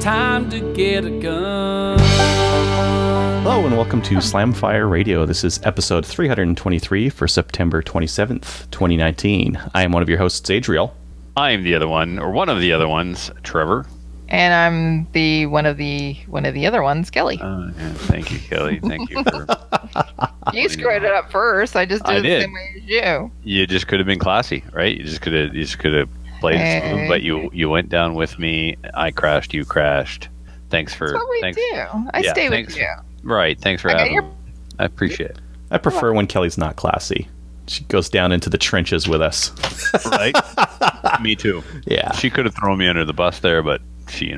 Time to get a gun. Hello and welcome to Slamfire Radio. This is episode 323 for September 27th, 2019. I am one of your hosts, Adriel. I am the other one, or one of the other ones, Trevor. And I'm the one of the other ones, Kelly. Yeah, thank you, Kelly. Thank you for you screwed it up first. I just did it the same way as you. You just could have been classy, right? You just could have Hey. But you went down with me. I crashed. You crashed. Thanks for. That's what we do. Stay with you. Right. Thanks for having me. I appreciate it. I prefer when Kelly's not classy. She goes down into the trenches with us. Right. Me too. Yeah. She could have thrown me under the bus there, but she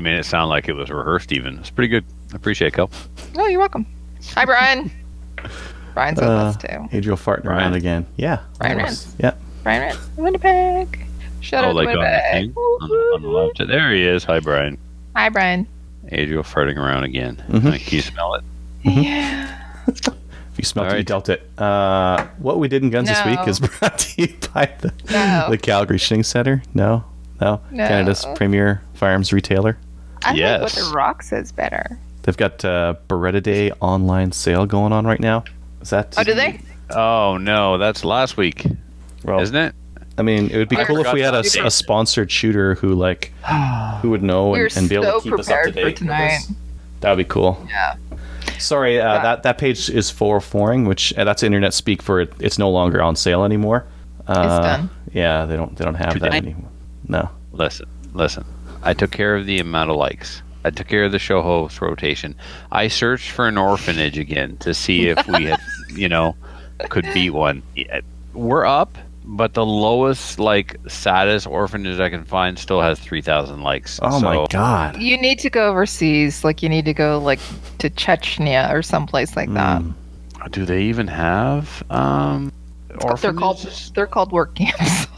made it sound like it was rehearsed. Even it's pretty good. I appreciate it, Kel. Oh, you're welcome. Hi, Brian. Brian's with us too. Adriel farting around again. Yeah. Brian Rance. Yeah. Brian Rance. Winnipeg. Shut up, like on the thing. On the left. There he is. Hi, Brian. Hi, Brian. Adriel farting around again. Mm-hmm. Can you smell it? Mm-hmm. Yeah. If you smelled it, you dealt it. What we did in Guns this week is brought to you by the Calgary Shooting Center. No. Canada's premier firearms retailer. I like what the Rock says better. They've got Beretta Day online sale going on right now. Is that? Oh, do they? Oh no, that's last week, isn't it? I mean, it would be cool if we had a sponsored shooter who would know and be able to keep us up to date. That would be cool. Yeah. Sorry, that page is forwarding, which that's internet speak for it. It's no longer on sale anymore. It's done. Yeah, they don't have that anymore. No. Listen. I took care of the amount of likes. I took care of the show host rotation. I searched for an orphanage again to see if we had, could beat one. We're up. But the lowest, saddest orphanage I can find still has 3,000 likes. Oh, my God. You need to go overseas. You need to go, to Chechnya or someplace like that. Do they even have orphanages? They're called work camps.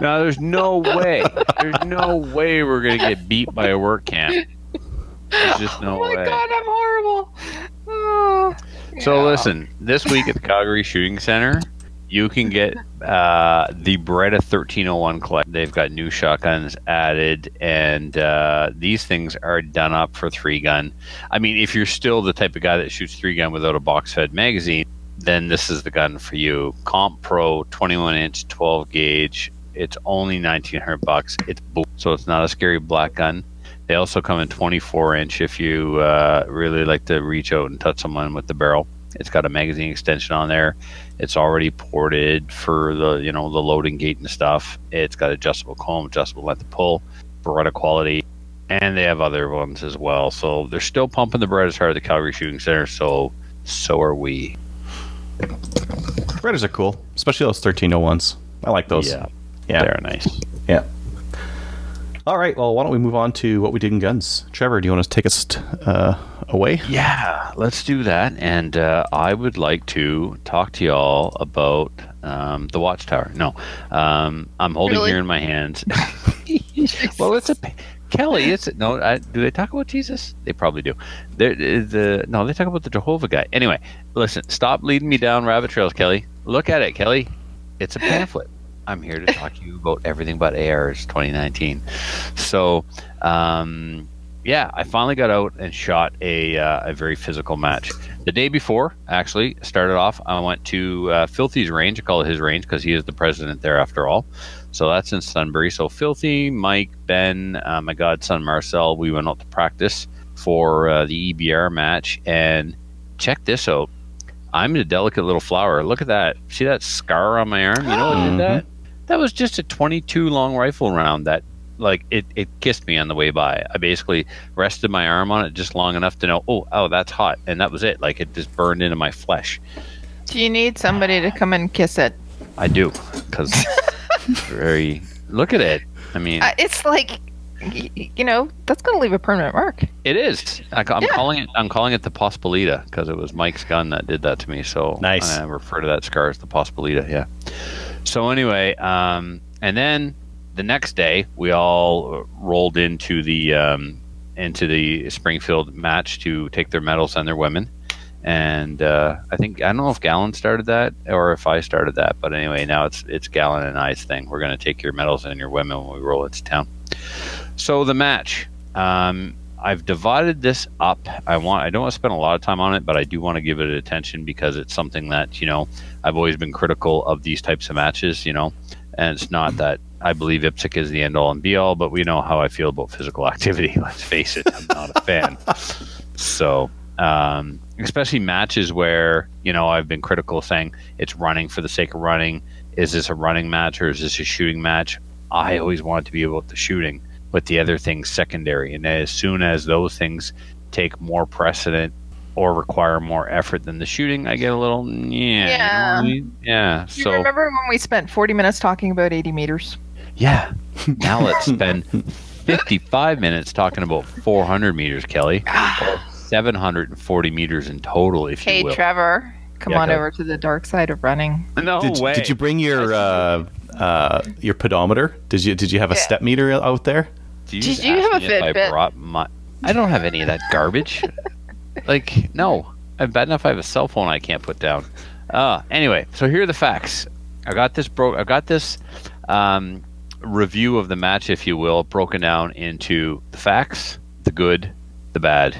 No, there's no way. There's no way we're going to get beat by a work camp. There's just no way. Oh, my God, I'm horrible. Oh, so, listen, this week at the Calgary Shooting Center... You can get the Beretta 1301 collection. They've got new shotguns added, and these things are done up for 3-gun. I mean, if you're still the type of guy that shoots 3-gun without a box-fed magazine, then this is the gun for you. Comp Pro 21-inch 12-gauge. It's only $1,900. It's so it's not a scary black gun. They also come in 24-inch if you really like to reach out and touch someone with the barrel. It's got a magazine extension on there. It's already ported for the the loading gate and stuff. It's got adjustable comb, adjustable length of pull, Beretta quality, and they have other ones as well. So they're still pumping the Berettas hard at the Calgary Shooting Center. So are we. Berettas are cool, especially those 1301s. I like those. Yeah, they're nice. Yeah. All right, well, why don't we move on to what we did in guns? Trevor, do you want to take us away? Yeah, let's do that. And I would like to talk to y'all about the Watchtower. No, I'm holding here in my hands. Well, it's a... Kelly, it's... No, do they talk about Jesus? They probably do. They talk about the Jehovah guy. Anyway, listen, stop leading me down rabbit trails, Kelly. Look at it, Kelly. It's a pamphlet. I'm here to talk to you about everything but ARs 2019. So, I finally got out and shot a very physical match. The day before, actually, started off, I went to Filthy's range. I call it his range because he is the president there after all. So that's in Sunbury. So Filthy, Mike, Ben, my godson Marcel, we went out to practice for the EBR match. And check this out. I'm a delicate little flower. Look at that. See that scar on my arm? You know what did that? That was just a 22 long rifle round that it kissed me on the way by. I basically rested my arm on it just long enough to know, oh, that's hot. And that was it. It just burned into my flesh. Do you need somebody to come and kiss it? I do, because very. Look at it. I mean, it's like, you know, that's going to leave a permanent mark. It is. I'm calling it the Pospolita because it was Mike's gun that did that to me. So nice. I refer to that scar as the Pospolita. Yeah. So anyway, and then the next day we all rolled into the Springfield match to take their medals and their women. And I don't know if Gallen started that or if I started that, but anyway, now it's Gallen and I's thing. We're going to take your medals and your women when we roll into town. So the match, I've divided this up. I don't want to spend a lot of time on it, but I do want to give it attention because it's something that, you know, I've always been critical of these types of matches, you know, and it's not that I believe IPSC is the end all and be all, but we know how I feel about physical activity. Let's face it, I'm not a fan. So. Especially matches where, you know, I've been critical of saying it's running for the sake of running. Is this a running match or is this a shooting match? I always want it to be about the shooting, but the other thing's secondary. And as soon as those things take more precedent or require more effort than the shooting, I get a little, yeah. You know what I mean? Yeah. Do you remember when we spent 40 minutes talking about 80 meters? Yeah. Now let's spend 55 minutes talking about 400 meters, Kelly. 740 meters in total, if you will. Hey, Trevor, come on over to the dark side of running. No way. Did you bring your pedometer? Did you have a step meter out there? Did you have a Fitbit? I don't have any of that garbage. Like, no. I'm bad enough I have a cell phone I can't put down. Anyway, so here are the facts. I got this review of the match, if you will, broken down into the facts, the good, the bad.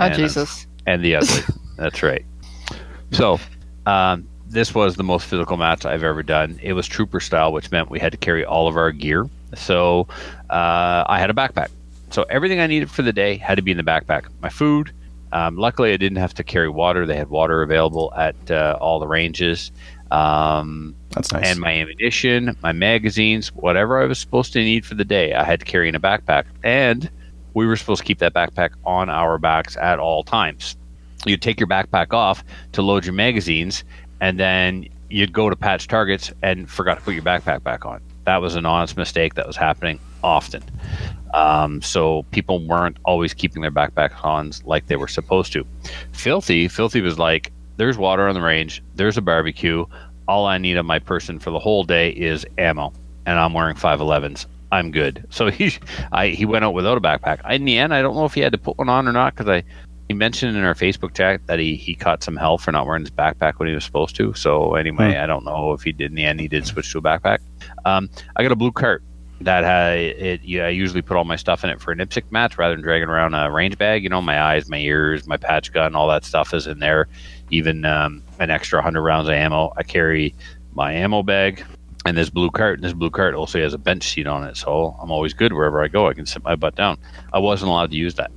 Oh, Jesus. And the ugly. That's right. So, this was the most physical match I've ever done. It was trooper style, which meant we had to carry all of our gear. So, I had a backpack. So, everything I needed for the day had to be in the backpack. My food. Luckily, I didn't have to carry water. They had water available at all the ranges. That's nice. And my ammunition, my magazines, whatever I was supposed to need for the day, I had to carry in a backpack. And we were supposed to keep that backpack on our backs at all times. You'd take your backpack off to load your magazines, and then you'd go to patch targets and forgot to put your backpack back on. That was an honest mistake that was happening often. So people weren't always keeping their backpacks on like they were supposed to. Filthy was like, there's water on the range. There's a barbecue. All I need on my person for the whole day is ammo, and I'm wearing 5.11s. I'm good. So he went out without a backpack. In the end, I don't know if he had to put one on or not because he mentioned in our Facebook chat that he caught some hell for not wearing his backpack when he was supposed to. So anyway, I don't know if he did. In the end, he did switch to a backpack. I got a blue cart that had it. Yeah, I usually put all my stuff in it for an IPSC match rather than dragging around a range bag. You know, my eyes, my ears, my patch gun, all that stuff is in there. Even an extra 100 rounds of ammo. I carry my ammo bag. And this blue cart also has a bench seat on it, so I'm always good wherever I go. I can sit my butt down. I wasn't allowed to use that.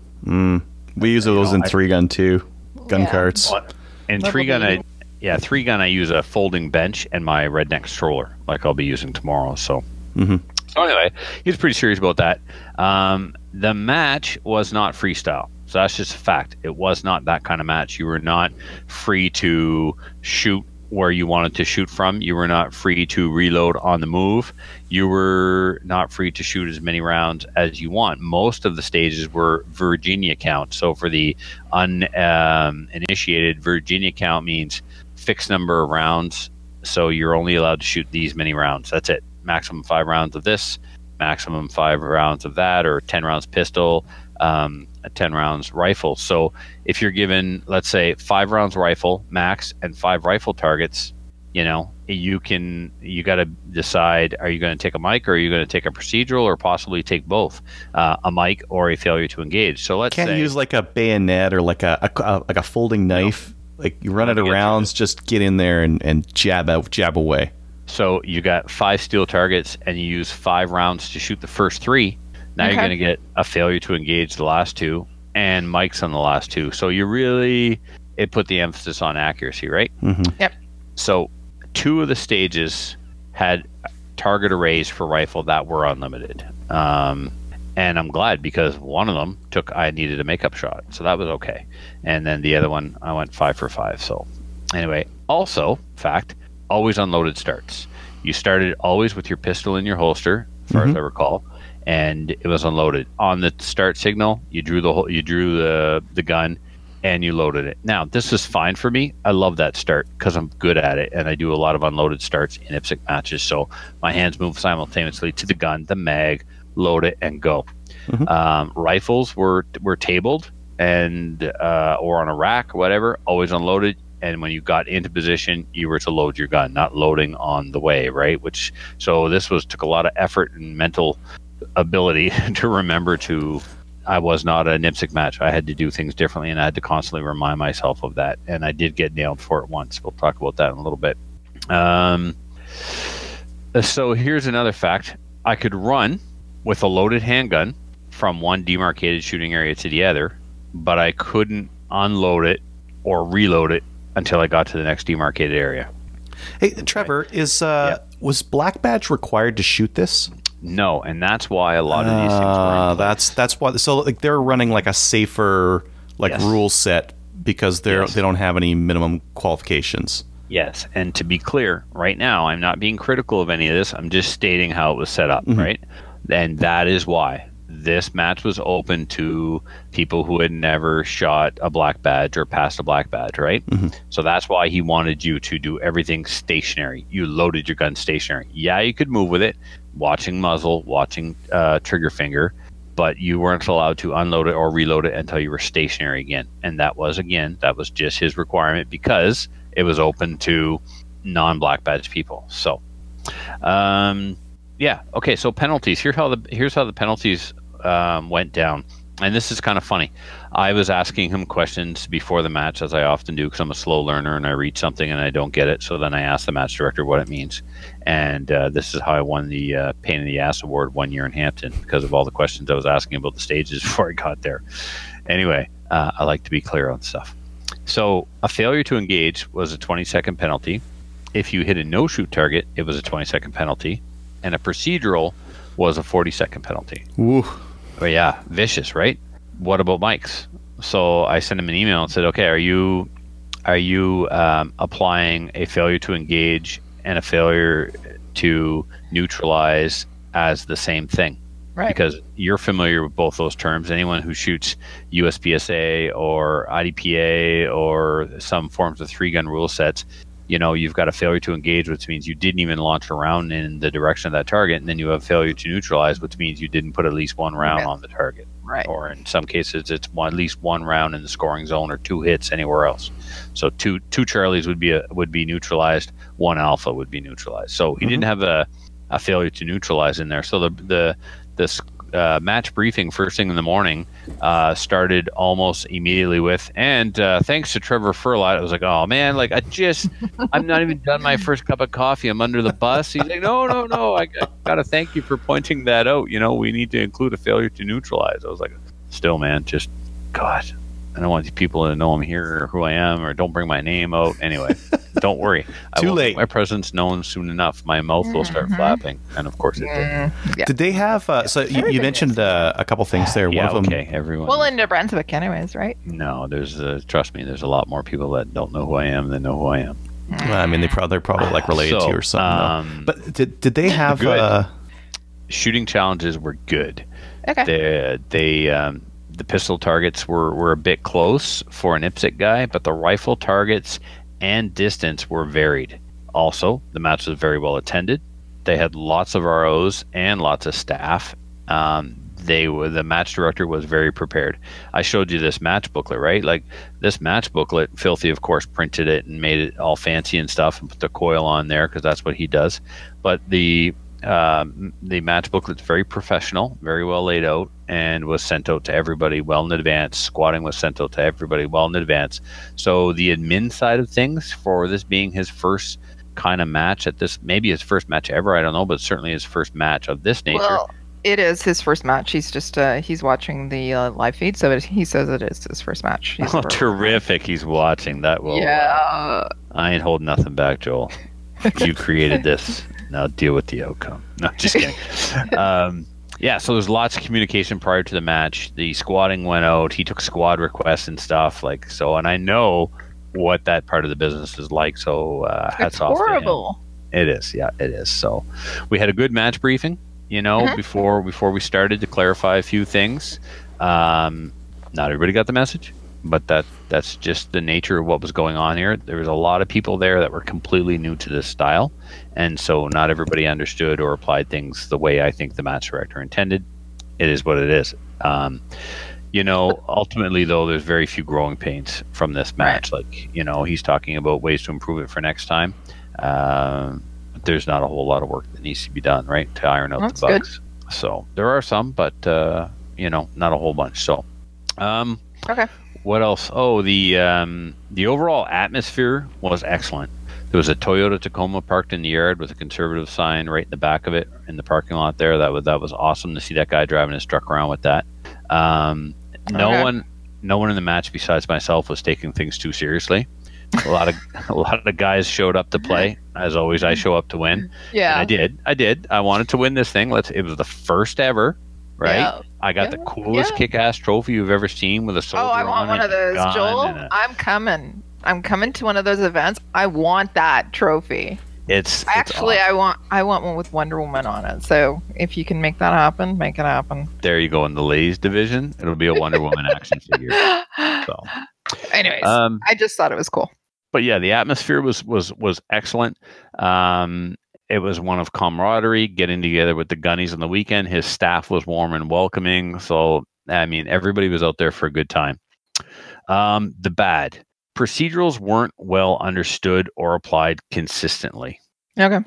We use those in 3-gun too. Gun carts. And 3-gun, I use a folding bench and my redneck stroller, like I'll be using tomorrow. So, So anyway, he was pretty serious about that. The match was not freestyle. So that's just a fact. It was not that kind of match. You were not free to shoot where you wanted to shoot from. You were not free to reload on the move. You were not free to shoot as many rounds as you want. Most of the stages were Virginia count. So for the uninitiated, Virginia count means fixed number of rounds. So you're only allowed to shoot these many rounds. That's it. Maximum 5 rounds of this, maximum 5 rounds of that, or 10 rounds pistol, 10 rounds rifle. So if you're given, let's say, 5 rounds rifle max and 5 rifle targets, you know, you got to decide, are you going to take a mic or are you going to take a procedural or possibly take both, a mic or a failure to engage? So let's can't use like a bayonet or like a folding knife. No. Like you run out of rounds, just get in there and jab away. So you got 5 steel targets and you use 5 rounds to shoot the first 3. Now you're going to get a failure to engage the last 2 and mics on the last 2. So it put the emphasis on accuracy, right? Mm-hmm. Yep. So 2 of the stages had target arrays for rifle that were unlimited. And I'm glad because one of them I needed a makeup shot. So that was okay. And then the other one, I went 5 for 5. So Anyway, also, fact, always unloaded starts. You started always with your pistol in your holster, as far as I recall, and it was unloaded. On the start signal, you drew the gun, and you loaded it. Now, this is fine for me. I love that start because I'm good at it, and I do a lot of unloaded starts in IPSC matches, so my hands move simultaneously to the gun, the mag, load it, and go. Rifles were tabled and or on a rack, whatever, always unloaded. And when you got into position, you were to load your gun, not loading on the way, right? Which, so this was, took a lot of effort and mental ability to remember to. I was not an IPSC match. I had to do things differently, and I had to constantly remind myself of that. And I did get nailed for it once. We'll talk about that in a little bit. So here's another fact: I could run with a loaded handgun from one demarcated shooting area to the other, but I couldn't unload it or reload it until I got to the next demarcated area. Hey, Trevor, was Black Badge required to shoot this? No, and that's why a lot of these things were in place. That's why. So like they're running like a safer rule set because they don't have any minimum qualifications. Yes, and to be clear, right now I'm not being critical of any of this. I'm just stating how it was set up, right? And that is why this match was open to people who had never shot a Black Badge or passed a Black Badge, right? So that's why he wanted you to do everything stationary. You loaded your gun stationary. Yeah, you could move with it, watching muzzle, watching trigger finger, but you weren't allowed to unload it or reload it until you were stationary again. And that was, again, that was just his requirement because it was open to non-Black Badge people. So, okay, so penalties. Here's how the penalties went down. And this is kind of funny. I was asking him questions before the match, as I often do, because I'm a slow learner and I read something and I don't get it. So then I asked the match director what it means. And this is how I won the Pain in the Ass Award one year in Hampton, because of all the questions I was asking about the stages before I got there. Anyway, I like to be clear on stuff. So a failure to engage was a 20-second penalty. If you hit a no-shoot target, it was a 20-second penalty. And a procedural was a 40-second penalty. Ooh. But yeah, vicious, right? What about Mike's? So I sent him an email and said, okay, are you applying a failure to engage and a failure to neutralize as the same thing? Right. Because you're familiar with both those terms. Anyone who shoots USPSA or IDPA or some forms of three-gun rule sets, you know, you've got a failure to engage, which means you didn't even launch a round in the direction of that target. And then you have failure to neutralize, which means you didn't put at least one round on the target. Right. Or in some cases, it's at least one round in the scoring zone or two hits anywhere else. So two Charlies would be neutralized. One Alpha would be neutralized. So he didn't have a failure to neutralize in there. So the match briefing first thing in the morning started almost immediately with, and thanks to Trevor Furlot, it was like, oh man, like I'm not even done my first cup of coffee. I'm under the bus. He's like, no, I got to thank you for pointing that out. You know, we need to include a failure to neutralize. I was like, still, man, just God, I don't want these people to know I'm here or who I am or don't bring my name out. Anyway, don't worry. Too late. My presence known soon enough. My mouth will start flapping. And of course it did. Yeah. Did they have, so you mentioned a couple things there. Yeah, one of them, everyone. Well, in New Brunswick anyways, right? No, there's, trust me, there's a lot more people that don't know who I am than know who I am. Well, I mean, they're probably like related to you or something. But did they have... Shooting challenges were good. Okay. The pistol targets were a bit close for an IPSC guy, but the rifle targets and distance were varied. Also, the match was very well attended. They had lots of ROs and lots of staff. The match director was very prepared. I showed you this match booklet, right? Like this match booklet, Filthy, of course, printed it and made it all fancy and stuff and put the coil on there because that's what he does. But the match booklet's very professional, very well laid out, and was sent out to everybody well in advance. Squatting was sent out to everybody well in advance. So the admin side of things, for this being his first kind of match at this, maybe his first match ever, I don't know, but certainly his first match of this nature. Well, it is his first match. He's just he's watching the live feed, so he says it is his first match. Oh, terrific! He's watching that. Well, yeah. I ain't holding nothing back, Joel. You created this. Now deal with the outcome. No, just kidding. Yeah, so there's lots of communication prior to the match. The squatting went out. He took squad requests and stuff like so. And I know what that part of the business is like. So hats off to him. It's horrible. It is. Yeah, it is. So we had a good match briefing, you know, before we started to clarify a few things. Not everybody got the message, but that's just the nature of what was going on here. There was a lot of people there that were completely new to this style, and so not everybody understood or applied things the way I think the match director intended. It is what it is. You know, ultimately, though, there's very few growing pains from this match. Like, you know, he's talking about ways to improve it for next time. But there's not a whole lot of work that needs to be done, right, to iron out the bugs. Good. So there are some, but, you know, not a whole bunch. So, okay. What else? Oh, the overall atmosphere was excellent. There was a Toyota Tacoma parked in the yard with a conservative sign right in the back of it in the parking lot there. That was awesome to see that guy driving his truck around with that. No one in the match besides myself was taking things too seriously. A lot of guys showed up to play. As always, I show up to win. Yeah, and I did. I wanted to win this thing. It was the first ever. Right, yeah. I got the coolest kick-ass trophy you've ever seen with a soldier on it. Oh, I want one of those, Joel. I'm coming. I'm coming to one of those events. I want that trophy. It's awesome. I want one with Wonder Woman on it. So if you can make that happen, make it happen. There you go. In the ladies division, it'll be a Wonder Woman action figure. So, anyways, I just thought it was cool. But yeah, the atmosphere was excellent. It was one of camaraderie, getting together with the gunnies on the weekend. His staff was warm and welcoming. So, I mean, everybody was out there for a good time. The bad. Procedurals weren't well understood or applied consistently. Okay.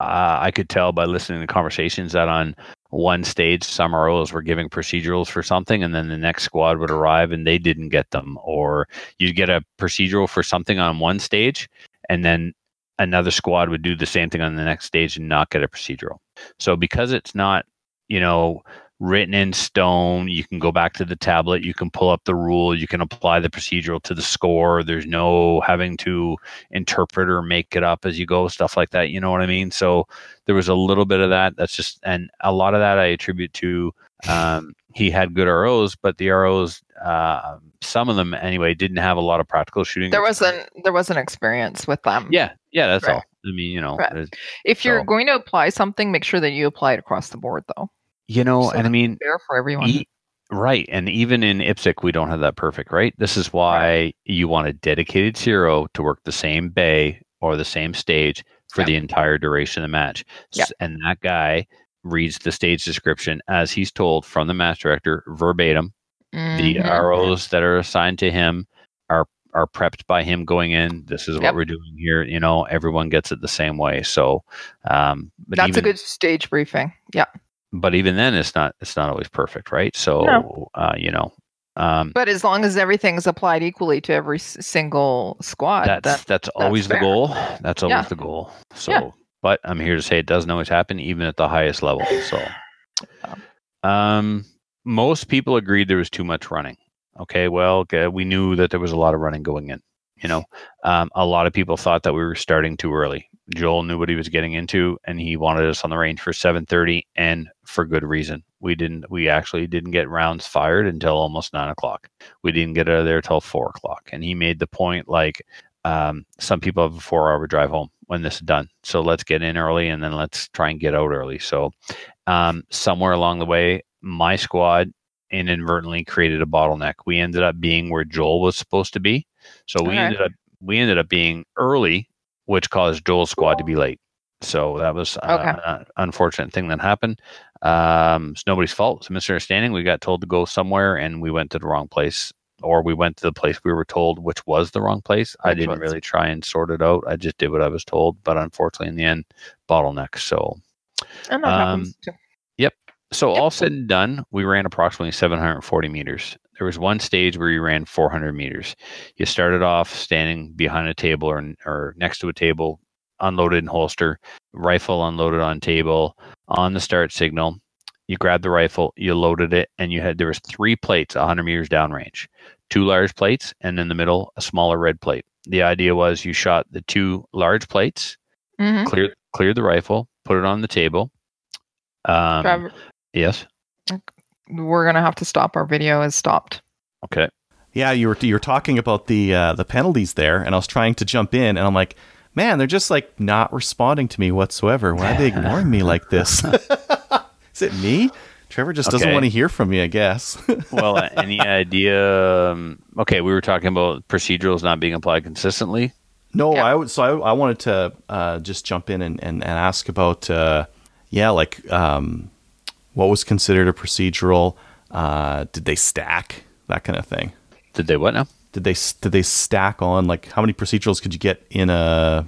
I could tell by listening to conversations that on one stage, some ROs were giving procedurals for something, and then the next squad would arrive and they didn't get them. Or you'd get a procedural for something on one stage, and then another squad would do the same thing on the next stage and not get a procedural. So because it's not, you know, written in stone, you can go back to the tablet, you can pull up the rule, you can apply the procedural to the score. There's no having to interpret or make it up as you go, stuff like that. You know what I mean? So there was a little bit of that. That's just, and a lot of that I attribute to, he had good ROs, but the ROs, some of them anyway, didn't have a lot of practical shooting. There wasn't experience with them. Yeah, that's all. I mean, you know, if you're going to apply something, make sure that you apply it across the board, though. You know, so and I mean, fair for everyone, right? And even in IPSC, we don't have that perfect, right? This is why you want a dedicated zero to work the same bay or the same stage for the entire duration of the match, and that guy reads the stage description as he's told from the match director verbatim. The ROs that are assigned to him are prepped by him going in. This is what we're doing here. You know, everyone gets it the same way. So that's a good stage briefing. Yeah. But even then, it's not always perfect, right? So you know. But as long as everything's applied equally to every single squad, that's always the goal. That's always the goal. So, but I'm here to say it doesn't always happen, even at the highest level. So, most people agreed there was too much running. Okay, well, we knew that there was a lot of running going in. You know, a lot of people thought that we were starting too early. Joel knew what he was getting into, and he wanted us on the range for 7:30, and for good reason. We actually didn't get rounds fired until almost 9 o'clock. We didn't get out of there till 4 o'clock. And he made the point like, some people have a 4-hour drive home when this is done. So let's get in early, and then let's try and get out early. So somewhere along the way, my squad inadvertently created a bottleneck. We ended up being where Joel was supposed to be. So we ended up being early, which caused Joel's squad to be late. So that was an unfortunate thing that happened. It's nobody's fault. It's a misunderstanding. We got told to go somewhere and we went to the wrong place, or we went to the place we were told, which was the wrong place. I didn't really try and sort it out. I just did what I was told, but unfortunately in the end, bottleneck. So, and that happens too. So all said and done, we ran approximately 740 meters. There was one stage where you ran 400 meters. You started off standing behind a table or next to a table, unloaded in holster, rifle unloaded on table, on the start signal. You grabbed the rifle, you loaded it, and there was 3 plates 100 meters downrange. 2 large plates, and in the middle, a smaller red plate. The idea was you shot the 2 large plates, cleared the rifle, put it on the table. Trevor. Yes. We're going to have to stop. Our video is stopped. Okay. yeah, you were talking about the penalties there, and I was trying to jump in, and I'm like, man, they're just like not responding to me whatsoever. Why are they ignoring me like this? Is it me? Trevor just doesn't want to hear from me, I guess. Well, any idea? Okay, we were talking about procedurals not being applied consistently. No, yeah. I wanted to just jump in and ask about, what was considered a procedural? Did they stack? That kind of thing. Did they what now? Did they stack on, like, how many procedurals could you get in a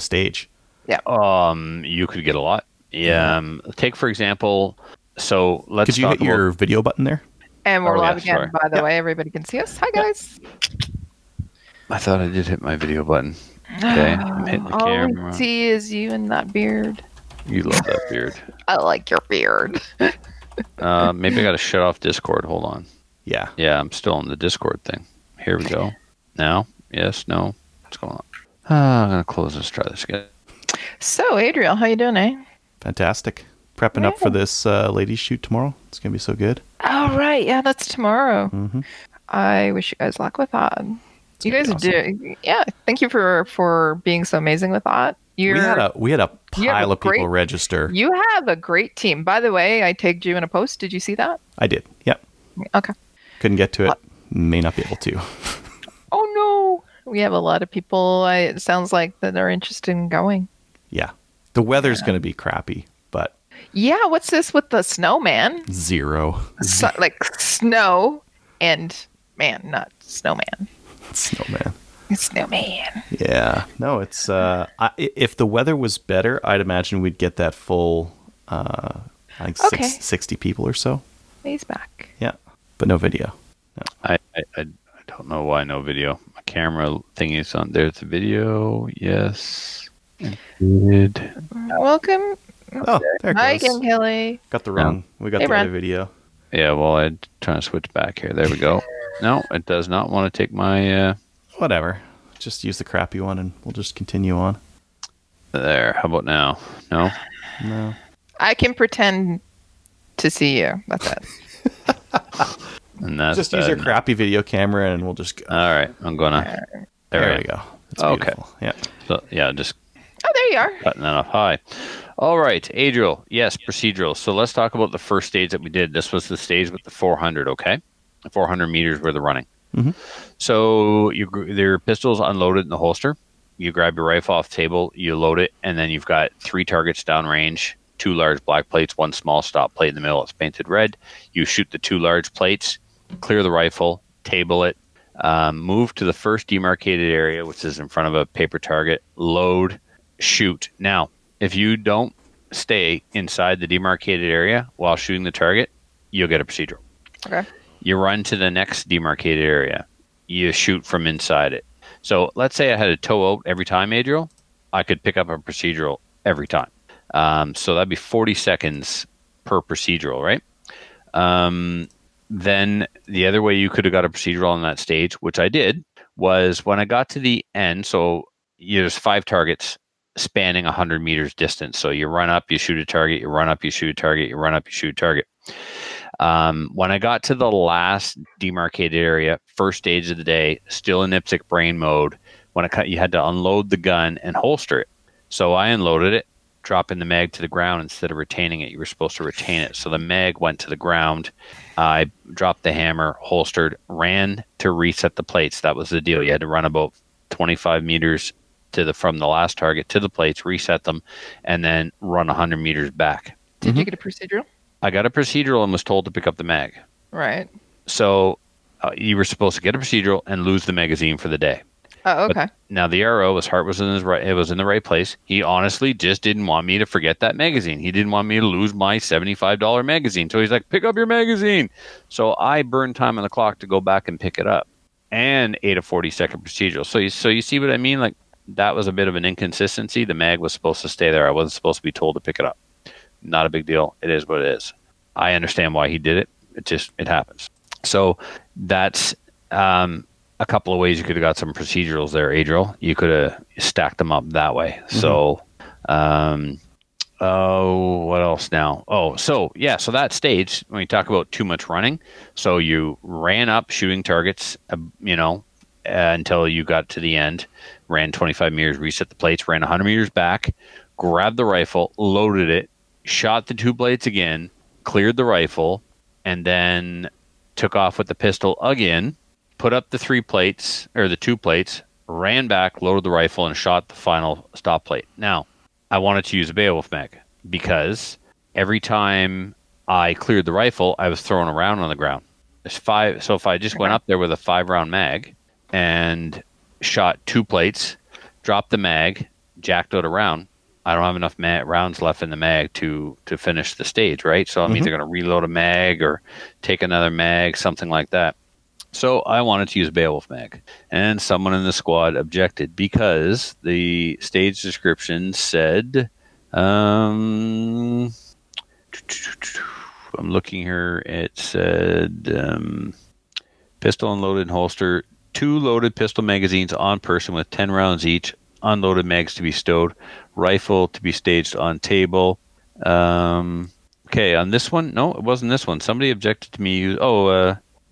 stage? Yeah. You could get a lot. Yeah. Take, for example, so let's Could you hit your video button there? And we're live again, by the way. Everybody can see us. Hi, guys. I thought I did hit my video button. Okay. I'm hitting the camera. All I see is you and that beard. You love that beard. I like your beard. Maybe I got to shut off Discord. Hold on. Yeah. Yeah, I'm still on the Discord thing. Here we go. Now? Yes? No? What's going on? I'm going to close this. Try this again. So, Adriel, how you doing, eh? Fantastic. Prepping up for this ladies shoot tomorrow. It's going to be so good. All right. Yeah, that's tomorrow. Mm-hmm. I wish you guys luck with that. It's you guys awesome. Are doing... Yeah, thank you for being so amazing with that. We had a pile of people register. You have a great team. By the way, I tagged you in a post. Did you see that? I did. Yep. Okay. Couldn't get to it. May not be able to. Oh, no. We have a lot of people, it sounds like, that are interested in going. Yeah. The weather's going to be crappy, but... Yeah, what's this with the snow, man? Zero. So, like, snow and man, not snowman. Snowman. Yeah. No, it's... if the weather was better, I'd imagine we'd get that full, 60 people or so. He's back. Yeah. But no video. No. I don't know why no video. My camera thingy is on. There's the video. Yes. Welcome. Oh, there it Hi goes. Again, Kelly. Got the wrong. No. We got the other video. Yeah, well, I'm trying to switch back here. There we go. No, it does not want to take my... Whatever. Just use the crappy one and we'll just continue on. There. How about now? No? No. I can pretend to see you. That's it. And that's just use your crappy video camera and we'll just go. All right. I'm going to... There we go. It's beautiful. Okay. Yeah. So, yeah, just... Oh, there you are. Cutting that off. Hi. All right, Adriel. Yes, procedural. So let's talk about the first stage that we did. This was the stage with the 400, okay? The 400 meters where they're running. Mm-hmm. So your pistol's unloaded in the holster. You grab your rifle off the table, you load it, and then you've got 3 targets downrange, 2 large black plates, 1 small stop plate in the middle. It's painted red. You shoot the 2 large plates, clear the rifle, table it, move to the first demarcated area, which is in front of a paper target, load, shoot. Now, if you don't stay inside the demarcated area while shooting the target, you'll get a procedural. Okay. You run to the next demarcated area. You shoot from inside it. So let's say I had a toe out every time, Adriel. I could pick up a procedural every time. So that'd be 40 seconds per procedural, right? Then the other way you could have got a procedural on that stage, which I did, was when I got to the end. So there's 5 targets spanning 100 meters distance. So you run up, you shoot a target, you run up, you shoot a target, you run up, you shoot a target. When I got to the last demarcated area, first stage of the day, still in Nipsic brain mode, you had to unload the gun and holster it. So I unloaded it, dropping the mag to the ground instead of retaining it. You were supposed to retain it. So the mag went to the ground. I dropped the hammer, holstered, ran to reset the plates. That was the deal. You had to run about 25 meters from the last target to the plates, reset them, and then run 100 meters back. Did you get a procedural? I got a procedural and was told to pick up the mag. Right. So you were supposed to get a procedural and lose the magazine for the day. Oh, okay. But now the RO, his heart was in his right. It was in the right place. He honestly just didn't want me to forget that magazine. He didn't want me to lose my $75 magazine. So he's like, "Pick up your magazine." So I burned time on the clock to go back and pick it up, and ate a 40-second procedural. So you see what I mean? Like, that was a bit of an inconsistency. The mag was supposed to stay there. I wasn't supposed to be told to pick it up. Not a big deal. It is what it is. I understand why he did it. It happens. So that's a couple of ways you could have got some procedurals there, Adriel. You could have stacked them up that way. Mm-hmm. So What else now? Oh, so that stage, when you talk about too much running, so you ran up shooting targets, until you got to the end, ran 25 meters, reset the plates, ran 100 meters back, grabbed the rifle, loaded it, shot the two plates again, cleared the rifle, and then took off with the pistol again, put up the two plates, ran back, loaded the rifle, and shot the final stop plate. Now, I wanted to use a Beowulf mech because every time I cleared the rifle, I was thrown around on the ground. There's five. So if I just went up there with a 5-round mag and shot two plates, dropped the mag, jacked out a round, I don't have enough rounds left in the mag to finish the stage, right? So I'm either going to reload a mag or take another mag, something like that. So I wanted to use Beowulf mag, and someone in the squad objected because the stage description said, I'm looking here, it said pistol unloaded in holster, 2 loaded pistol magazines on person with 10 rounds each, unloaded mags to be stowed, rifle to be staged on table. Okay, on this one, no, it wasn't this one. Somebody objected to me.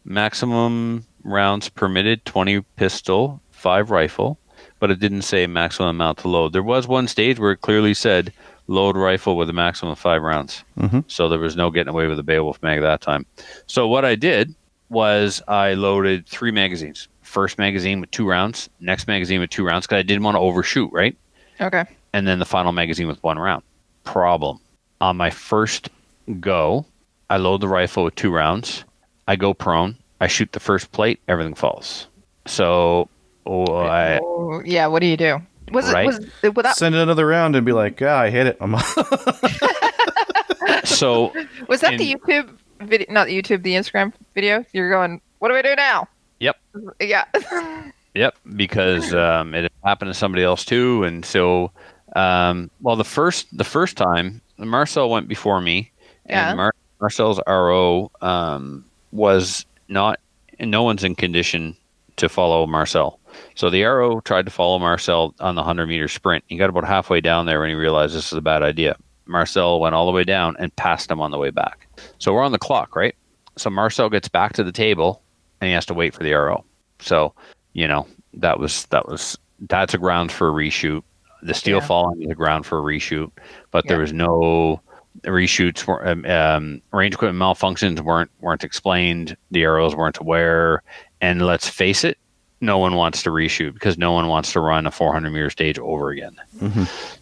Maximum rounds permitted, 20 pistol, 5 rifle, but it didn't say maximum amount to load. There was one stage where it clearly said load rifle with a maximum of 5 rounds. So there was no getting away with a Beowulf mag that time. So what I did was I loaded 3 magazines. First magazine with 2 rounds, next magazine with 2 rounds, because I didn't want to overshoot, right? Okay. And then the final magazine with 1 round. Problem. On my first go, I load the rifle with 2 rounds. I go prone. I shoot the first plate. Everything falls. So, what do you do? Send another round and be like, I hit it. So was that the YouTube video? Not the YouTube, the Instagram video. You're going, what do I do now? Yep. Yeah. Yep. Because it happened to somebody else too, and so the first time Marcel went before me, and Marcel's RO. Was not, no one's in condition to follow Marcel. So the RO tried to follow Marcel on the 100-meter sprint. He got about halfway down there when he realized this is a bad idea. Marcel went all the way down and passed him on the way back. So we're on the clock, right? So Marcel gets back to the table and he has to wait for the RO. So, that's a ground for a reshoot. The steel falling is a ground for a reshoot, but there was no... The reshoots were range equipment malfunctions weren't explained. The arrows weren't aware, and let's face it, no one wants to reshoot because no one wants to run a 400-meter stage over again.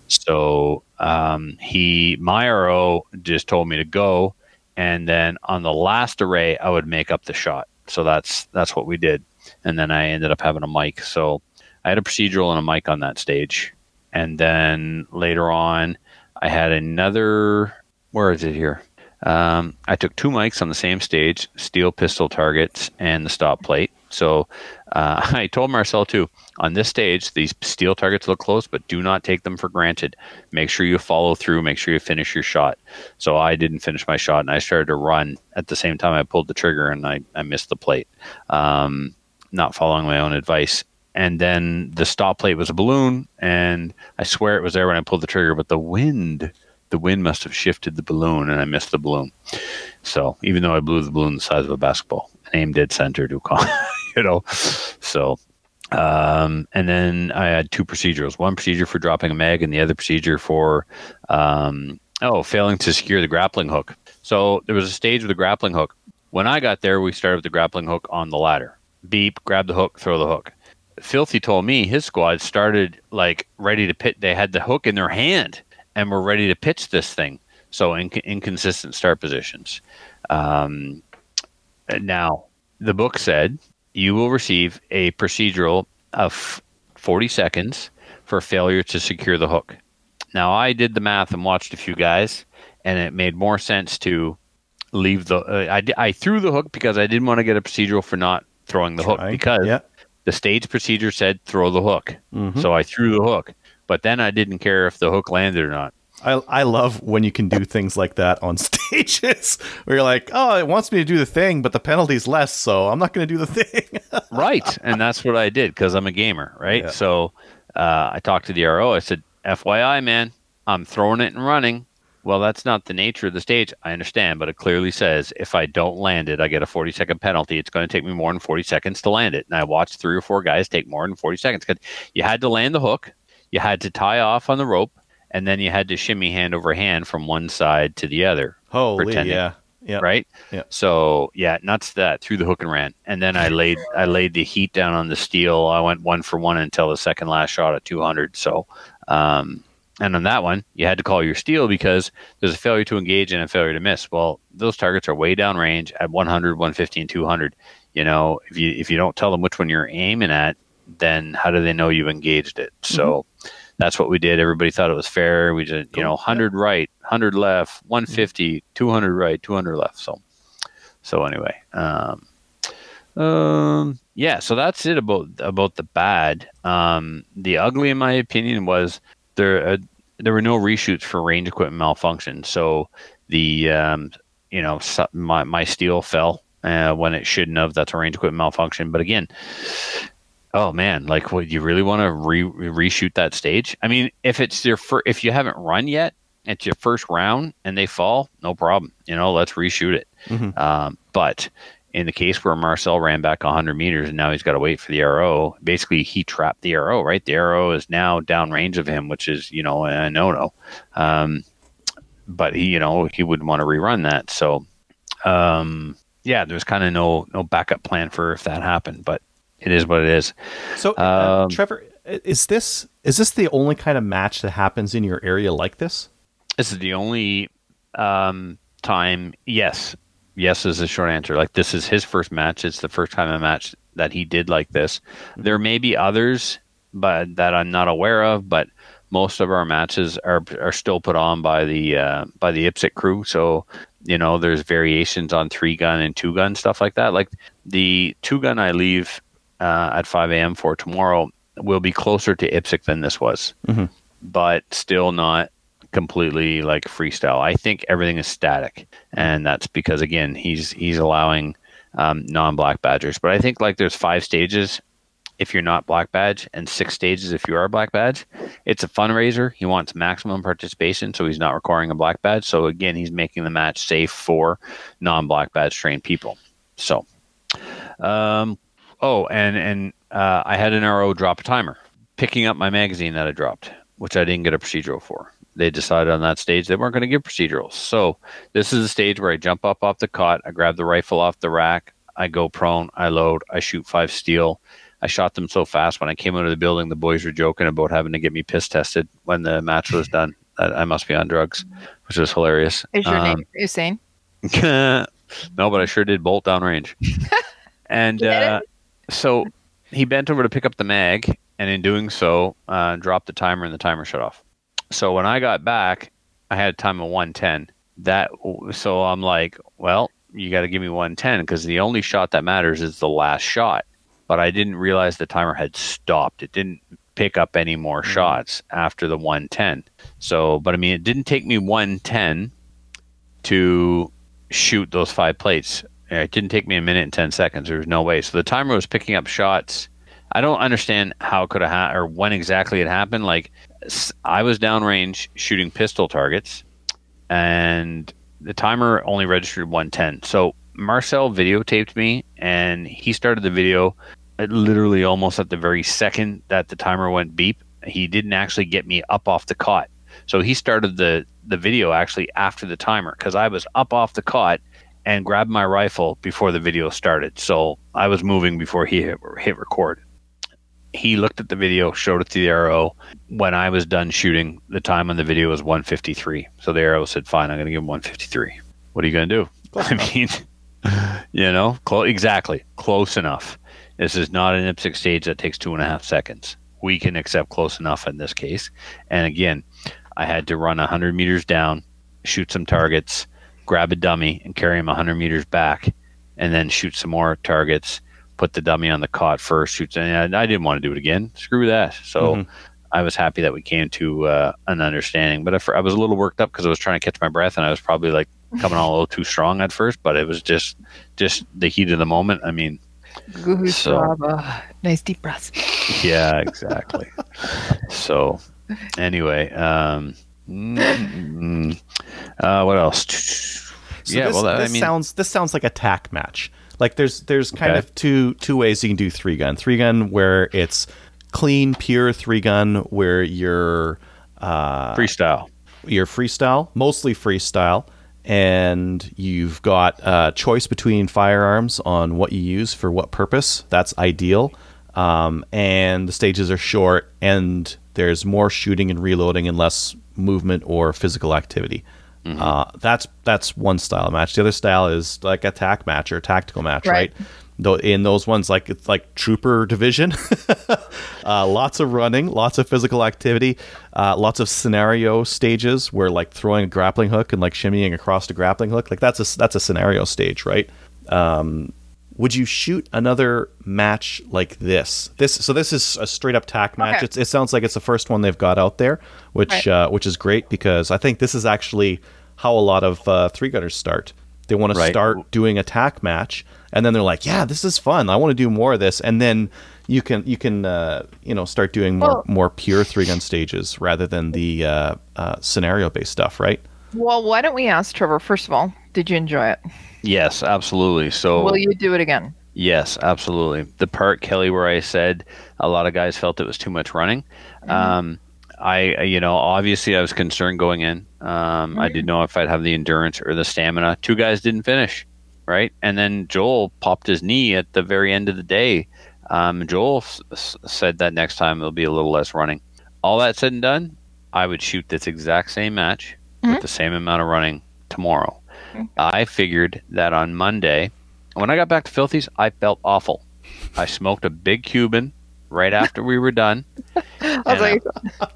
So my RO just told me to go, and then on the last array, I would make up the shot. So that's what we did, and then I ended up having a mic. So I had a procedural and a mic on that stage, and then later on, I had another. Where is it here? I took 2 mics on the same stage, steel pistol targets, and the stop plate. So I told Marcel, too, on this stage, these steel targets look close, but do not take them for granted. Make sure you follow through. Make sure you finish your shot. So I didn't finish my shot, and I started to run. At the same time, I pulled the trigger, and I missed the plate, not following my own advice. And then the stop plate was a balloon, and I swear it was there when I pulled the trigger, but the wind must have shifted the balloon, and I missed the balloon. So even though I blew the balloon the size of a basketball, I aimed dead center to . So, and then I had 2 procedurals, one procedure for dropping a mag and the other procedure for failing to secure the grappling hook. So there was a stage with a grappling hook. When I got there, we started with the grappling hook on the ladder. Beep, grab the hook, throw the hook. Filthy told me his squad started ready to pit. They had the hook in their hand and were ready to pitch this thing. So inconsistent start positions. Now, the book said you will receive a procedural of 40 seconds for failure to secure the hook. Now, I did the math and watched a few guys, and it made more sense to leave the... I threw the hook because I didn't want to get a procedural for not throwing the hook because... Yeah. The stage procedure said throw the hook. So I threw the hook, but then I didn't care if the hook landed or not. I love when you can do things like that on stages where you're like, it wants me to do the thing, but the penalty's less, so I'm not going to do the thing. Right. And that's what I did because I'm a gamer, right? Yeah. So I talked to the RO. I said, FYI, man, I'm throwing it and running. Well, that's not the nature of the stage. I understand, but it clearly says if I don't land it, I get a 40-second penalty. It's going to take me more than 40 seconds to land it. And I watched 3 or 4 guys take more than 40 seconds. Because you had to land the hook, you had to tie off on the rope, and then you had to shimmy hand over hand from one side to the other. Holy, yeah. Yep. Right. Yep. So yeah, nuts that through the hook and ran. And then I laid the heat down on the steel. I went 1 for 1 until the second last shot at 200. So, and on that one, you had to call your steel because there's a failure to engage and a failure to miss. Well, those targets are way down range at 100, 150, and 200. You know, if you don't tell them which one you're aiming at, then how do they know you've engaged it? So that's what we did. Everybody thought it was fair. We did, you know, 100 right, 100 left, 150, 200 right, 200 left. So anyway, yeah. So that's it about the bad. The ugly, in my opinion, was there were no reshoots for range equipment malfunction. So the my steel fell when it shouldn't have. That's a range equipment malfunction. But again, oh man, like, what, you really want to reshoot that stage? I mean, if you haven't run yet, it's your first round and they fall, no problem. You know, let's reshoot it. Mm-hmm. But in the case where Marcel ran back 100 meters and now he's got to wait for the arrow, basically he trapped the arrow, right? The arrow is now downrange of him, which is, you know, a no-no. But he, you know, he wouldn't want to rerun that. So, yeah, there's kind of no backup plan for if that happened, but it is what it is. So, Trevor, is this the only kind of match that happens in your area like this? This is the only time. Yes. Yes is the short answer. Like, this is his first match. It's the first time a match that he did like this. There may be others, but that I'm not aware of, but most of our matches are still put on by the IPSC crew. So, you know, there's variations on 3-gun and 2-gun, stuff like that. Like, the 2-gun I leave at 5 a.m. for tomorrow will be closer to IPSC than this was, but still not completely like freestyle. I think everything is static, and that's because, again, he's allowing non-black badgers. But I think, like, there's 5 stages if you're not black badge, and 6 stages if you are black badge. It's a fundraiser. He wants maximum participation, so he's not requiring a black badge. So again, he's making the match safe for non-black badge trained people. So, and I had an RO drop a timer, picking up my magazine that I dropped, which I didn't get a procedural for. They decided on that stage they weren't going to give procedurals. So this is the stage where I jump up off the cot, I grab the rifle off the rack, I go prone, I load, I shoot 5 steel. I shot them so fast when I came out of the building, the boys were joking about having to get me piss tested when the match was done. I must be on drugs, which was hilarious. Is your name Usain? No, but I sure did bolt downrange. And so he bent over to pick up the mag, and in doing so, dropped the timer, and the timer shut off. So when I got back, I had a time of 110. So I'm like, well, you got to give me 110 because the only shot that matters is the last shot. But I didn't realize the timer had stopped. It didn't pick up any more shots after the 110. So, but I mean, it didn't take me 110 to shoot those 5 plates. It didn't take me a minute and 10 seconds. There was no way. So the timer was picking up shots. I don't understand how it could have or when exactly it happened. Like, I was downrange shooting pistol targets, and the timer only registered 110. So Marcel videotaped me, and he started the video literally almost at the very second that the timer went beep. He didn't actually get me up off the cot. So he started the video actually after the timer, because I was up off the cot and grabbed my rifle before the video started. So I was moving before he hit record. He looked at the video, showed it to the arrow. When I was done shooting, the time on the video was 1:53. So the arrow said, fine, I'm going to give him 1:53. What are you going to do? Close enough. You know, exactly. Close enough. This is not an IPSC stage that takes 2.5 seconds. We can accept close enough in this case. And again, I had to run 100 meters down, shoot some targets, grab a dummy and carry him 100 meters back, and then shoot some more targets. Put the dummy on the cot first, shoots, and I didn't want to do it again. Screw that. So I was happy that we came to an understanding. But I was a little worked up because I was trying to catch my breath, and I was probably like coming all a little too strong at first. But it was just the heat of the moment. I mean, nice deep breaths. Yeah, exactly. So anyway, What else? So yeah, this sounds like a tack match. Like there's kind of two ways you can do three gun where it's clean, pure three gun where you're mostly freestyle, and you've got a choice between firearms on what you use for what purpose. That's ideal. And the stages are short, and there's more shooting and reloading and less movement or physical activity. Mm-hmm. That's one style match. The other style is like a tack match or tactical match, right? Though in those ones, like it's like trooper division, lots of running, lots of physical activity, lots of scenario stages where like throwing a grappling hook and like shimmying across the grappling hook, like that's a scenario stage, right? Would you shoot another match like this? So this is a straight up tack match. Okay. It sounds like it's the first one they've got out there, which is great, because I think this is actually how a lot of three gunners start. They want to start doing a tack match, and then they're like, "Yeah, this is fun. I want to do more of this." And then you can start doing more pure three gun stages rather than the scenario based stuff, right? Well, why don't we ask Trevor first of all? Did you enjoy it? Yes, absolutely. So will you do it again? Yes, absolutely. The part, Kelly, where I said a lot of guys felt it was too much running. Mm-hmm. I obviously I was concerned going in. Mm-hmm. I didn't know if I'd have the endurance or the stamina. Two guys didn't finish, right? And then Joel popped his knee at the very end of the day. Joel said that next time it'll be a little less running. All that said and done, I would shoot this exact same match with the same amount of running tomorrow. I figured that on Monday, when I got back to Filthy's, I felt awful. I smoked a big Cuban right after we were done. I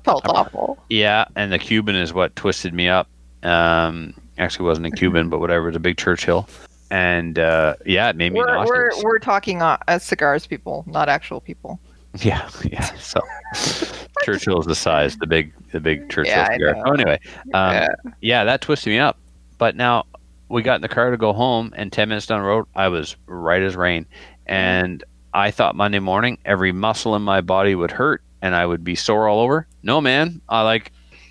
felt awful. Yeah, and the Cuban is what twisted me up. Actually, it wasn't a Cuban, but whatever. It's a big Churchill. And it made me nauseous. We're talking as cigars people, not actual people. Yeah. So Churchill's the size, the big Churchill cigar. Oh, anyway, that twisted me up. But now we got in the car to go home, and 10 minutes down the road, I was right as rain. And I thought Monday morning, every muscle in my body would hurt, and I would be sore all over. No, man,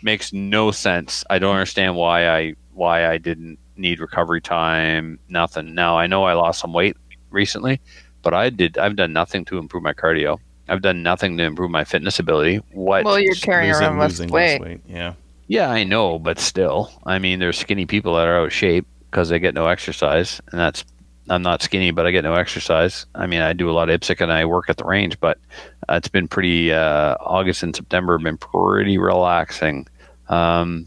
makes no sense. I don't understand why I didn't need recovery time. Nothing. Now I know I lost some weight recently, but I've done nothing to improve my cardio. I've done nothing to improve my fitness ability. Well, you're carrying around less weight. Yeah. Yeah, I know, but still, I mean, there's skinny people that are out of shape because they get no exercise, and I'm not skinny, but I get no exercise. I mean, I do a lot of IPSC and I work at the range, but it's been pretty, August and September have been pretty relaxing. I'll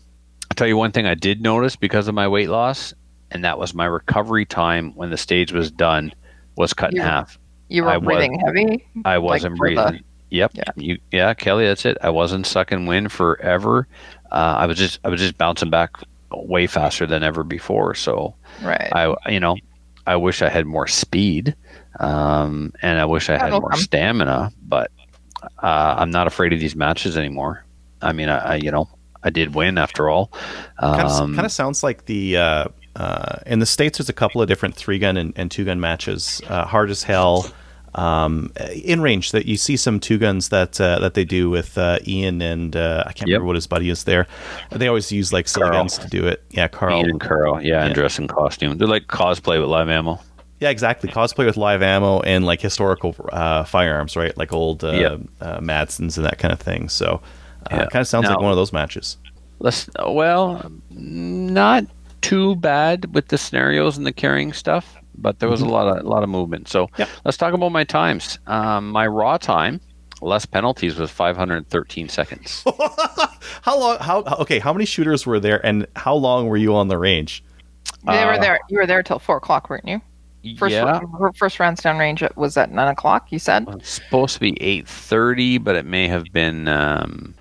tell you one thing I did notice because of my weight loss, and that was my recovery time when the stage was done was cut in half. You were breathing heavy? I wasn't breathing. Yep. Yeah. Kelly, that's it. I wasn't sucking wind forever. I was just bouncing back way faster than ever before. So I wish I had more speed, and I wish I had more stamina. But I'm not afraid of these matches anymore. I mean, I did win after all. Kind of sounds like the in the States. There's a couple of different three gun and two gun matches. Hard as hell. In range that you see some two guns that they do with Ian and I can't remember what his buddy is there. They always use like silly guns to do it. Yeah, Carl. Ian and Carl. Yeah, and dress in costume. They're like cosplay with live ammo. Yeah, exactly. Cosplay with live ammo and like historical firearms, right? Like old Madsons and that kind of thing. So kind of sounds like one of those matches. Not too bad with the scenarios and the carrying stuff. But there was a lot of movement. So let's talk about my times. My raw time, less penalties, was 513 seconds. How long? How many shooters were there, and how long were you on the range? They were there. You were there till 4 o'clock, weren't you? First rounds down range was at 9 o'clock. You said it's supposed to be 8:30, but it may have been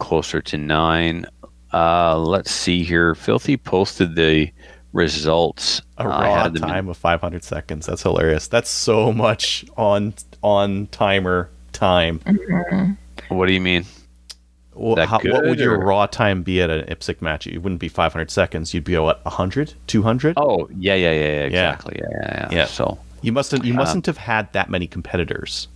closer to 9. Let's see here. Filthy posted the results. A raw time of 500 seconds. That's hilarious. That's so much on timer time. Mm-hmm. What do you mean? Well, what would your raw time be at an IPSC match? It wouldn't be 500 seconds. You'd be what, 100, 200? Oh, yeah, exactly. Yeah. So you mustn't have had that many competitors.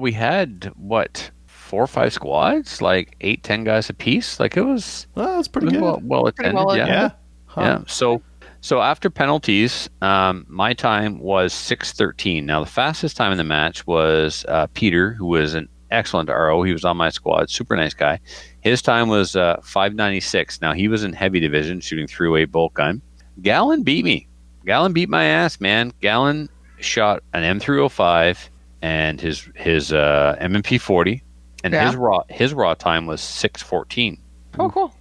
We had what four or five squads, like 8-10 guys a piece. Like it was, well, it's pretty good. Well attended. Pretty well attended. Yeah. Huh. Yeah. So after penalties, my time was 6:13. Now the fastest time in the match was Peter, who was an excellent RO. He was on my squad, super nice guy. His time was 5:96. Now he was in heavy division, shooting 308 bolt gun. Gallen beat me. Gallen beat my ass, man. Gallen shot an M305 and his M&P40, and his raw time was 6:14. Oh, cool.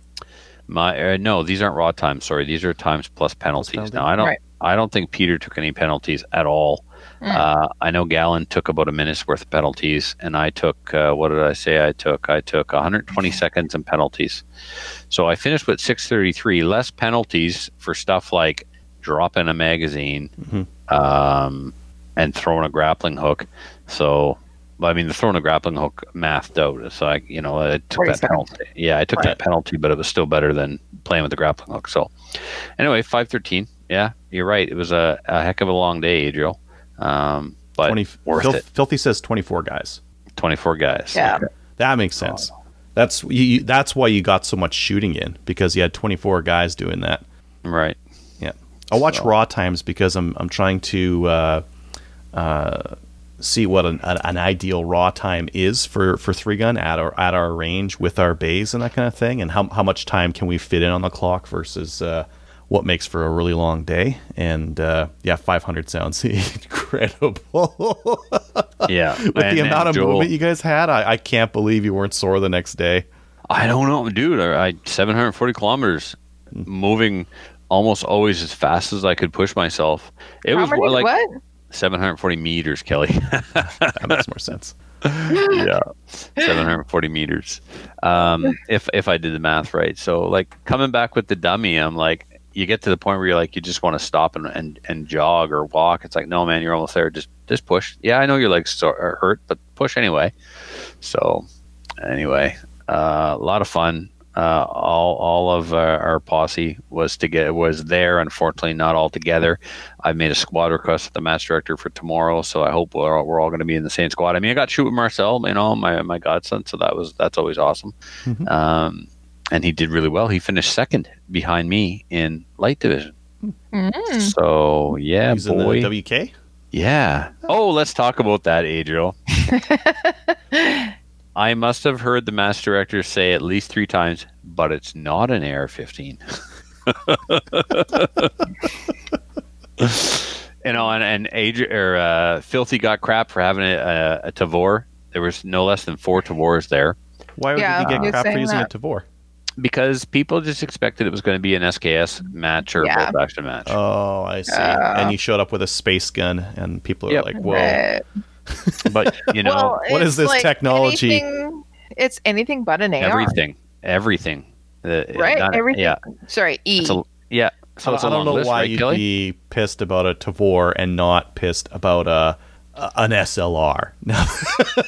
My no, these aren't raw times. Sorry, these are times plus penalties. Now I don't think Peter took any penalties at all. Mm. I know Gallen took about a minute's worth of penalties, and I took what did I say? I took 120 seconds in penalties. So I finished with 6:33, less penalties for stuff like dropping a magazine, and throwing a grappling hook. So. I mean, the throwing a grappling hook mathed out. So I took that penalty. Yeah, I took that penalty, but it was still better than playing with the grappling hook. So anyway, 5:13. Yeah, you're right. It was a heck of a long day, Adriel. But worth it. Filthy says 24 guys. 24 guys. Yeah, okay. That makes sense. Oh, no. That's why you got so much shooting in, because you had 24 guys doing that. Right. Yeah. I watch raw times because I'm trying to. See what an ideal raw time is for three gun at our range with our bays and that kind of thing, and how much time can we fit in on the clock versus what makes for a really long day. And 500 sounds incredible. Yeah, with the amount of movement you guys had, I can't believe you weren't sore the next day. I don't know, dude. I 740 kilometers moving almost always as fast as I could push myself. It was like what? 740 meters, Kelly. That makes more sense. Yeah, 740 meters. If I did the math right. So like coming back with the dummy, I'm like, you get to the point where you're like, you just want to stop and jog or walk. It's like, no, man, you're almost there. Just push. Yeah, I know your legs are hurt, but push anyway. So anyway, a lot of fun. All of our posse was there. Unfortunately, not all together. I've made a squad request with the match director for tomorrow, so I hope we're all going to be in the same squad. I mean, I got to shoot with Marcel, my godson, so that's always awesome. Mm-hmm. And he did really well. He finished second behind me in light division. Mm-hmm. So yeah, he's boy, in the WK. Yeah. Oh, let's talk about that, Adriel. I must have heard the match director say at least three times, but it's not an AR-15. You know, and Filthy got crap for having a Tavor. There was no less than four Tavors there. Why would he get crap for using a Tavor? Because people just expected it was going to be an SKS match or a bolt action match. Oh, I see. And you showed up with a space gun, and people are like, whoa. Right. But you know, well, what is this, like, technology? It's anything but an AR. Everything. Right? Everything. Yeah. Sorry, E. So I don't know why you'd be pissed about a Tavor and not pissed about an SLR. No.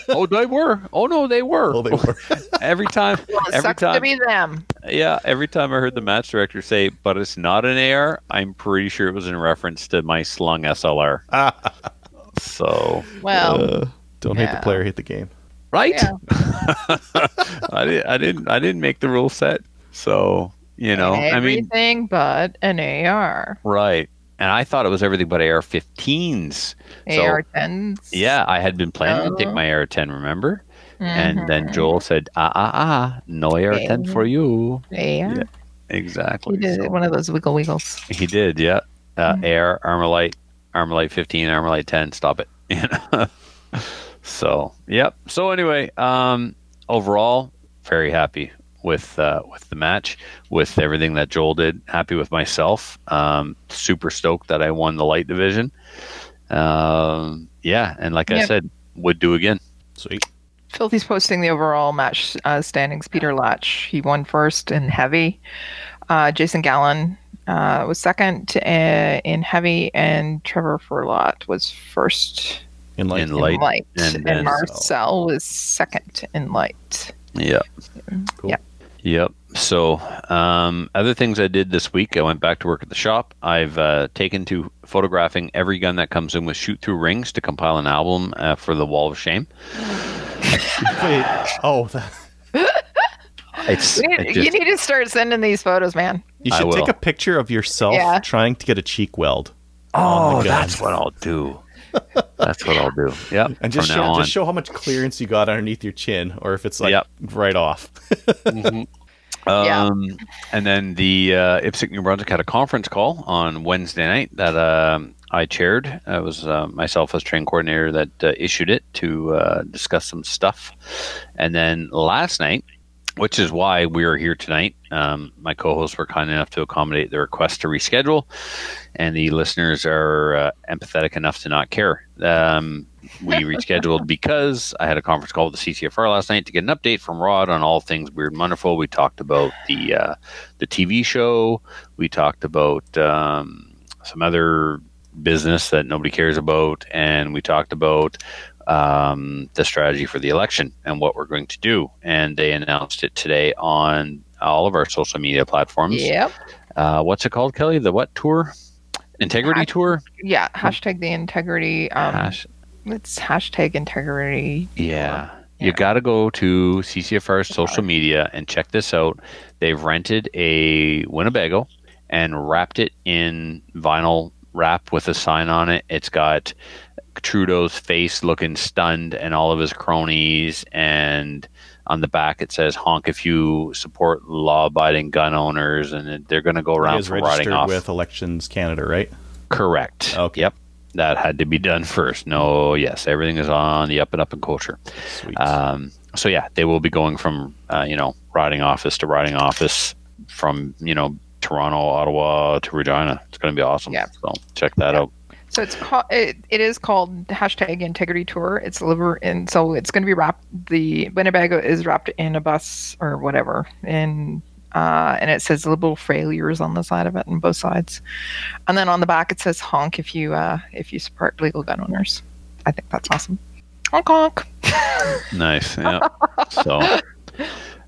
Oh, they were. Oh no, they were. Oh, they were. Every time. Well, it sucks to be them. Yeah. Every time I heard the match director say, "But it's not an AR," I'm pretty sure it was in reference to my slung SLR. So don't hate the player, hate the game, right? Yeah. I didn't make the rule set, so you know. Everything but an AR, right? And I thought it was everything but AR-15s, AR-10s. So, yeah, I had been planning to take my AR-10, remember? Mm-hmm. And then Joel said, no AR-10 for you. Yeah, exactly. He did one of those wiggle wiggles. He did, yeah. AR, Armalite. Armalite 15, Armalite 10, stop it. So, yep. So anyway, overall, very happy with the match, with everything that Joel did. Happy with myself. Super stoked that I won the light division. And like I said, would do again. Sweet. Filthy's posting the overall match standings. Peter Latch, he won first in heavy. Jason Gallen was second in heavy, and Trevor Furlot was first in light. And Marcel was second in light. Yeah. Cool. Yeah. Yep. So other things I did this week, I went back to work at the shop. I've taken to photographing every gun that comes in with shoot-through rings to compile an album for the Wall of Shame. Wait, oh. You need to start sending these photos, man. You should take a picture of yourself trying to get a cheek weld. Oh, that's what I'll do. That's what I'll do. Yep. And just show how much clearance you got underneath your chin, or if it's like right off. Mm-hmm. And then the IPSC New Brunswick had a conference call on Wednesday night that I chaired. It was myself as train coordinator that issued it to discuss some stuff. And then last night, which is why we are here tonight, my co-hosts were kind enough to accommodate the request to reschedule, and the listeners are empathetic enough to not care. We rescheduled because I had a conference call with the CCFR last night to get an update from Rod on all things weird and wonderful. We talked about the TV show. We talked about some other business that nobody cares about, and we talked about the strategy for the election and what we're going to do. And they announced it today on all of our social media platforms. Yep. What's it called, Kelly? The what tour? Integrity tour? Yeah. Hashtag the integrity. It's hashtag integrity. Yeah. You got to go to CCFR's social media and check this out. They've rented a Winnebago and wrapped it in vinyl wrap with a sign on it. It's got Trudeau's face looking stunned and all of his cronies, and on the back it says honk if you support law-abiding gun owners, and they're going to go around for riding off with Elections Canada, right? Correct. Okay. Yep. That had to be done first. No, yes, everything is on the up and up in culture. Sweet. So yeah, they will be going from riding office to riding office, from Toronto, Ottawa to Regina. It's going to be awesome. Yeah. So check that out. So it is called hashtag Integrity Tour. It's delivered, and so it's going to be wrapped. The Winnebago is wrapped in a bus or whatever, and it says liberal failures on the side of it on both sides, and then on the back it says honk if you support legal gun owners. I think that's awesome. Honk honk. Nice. Yeah. So.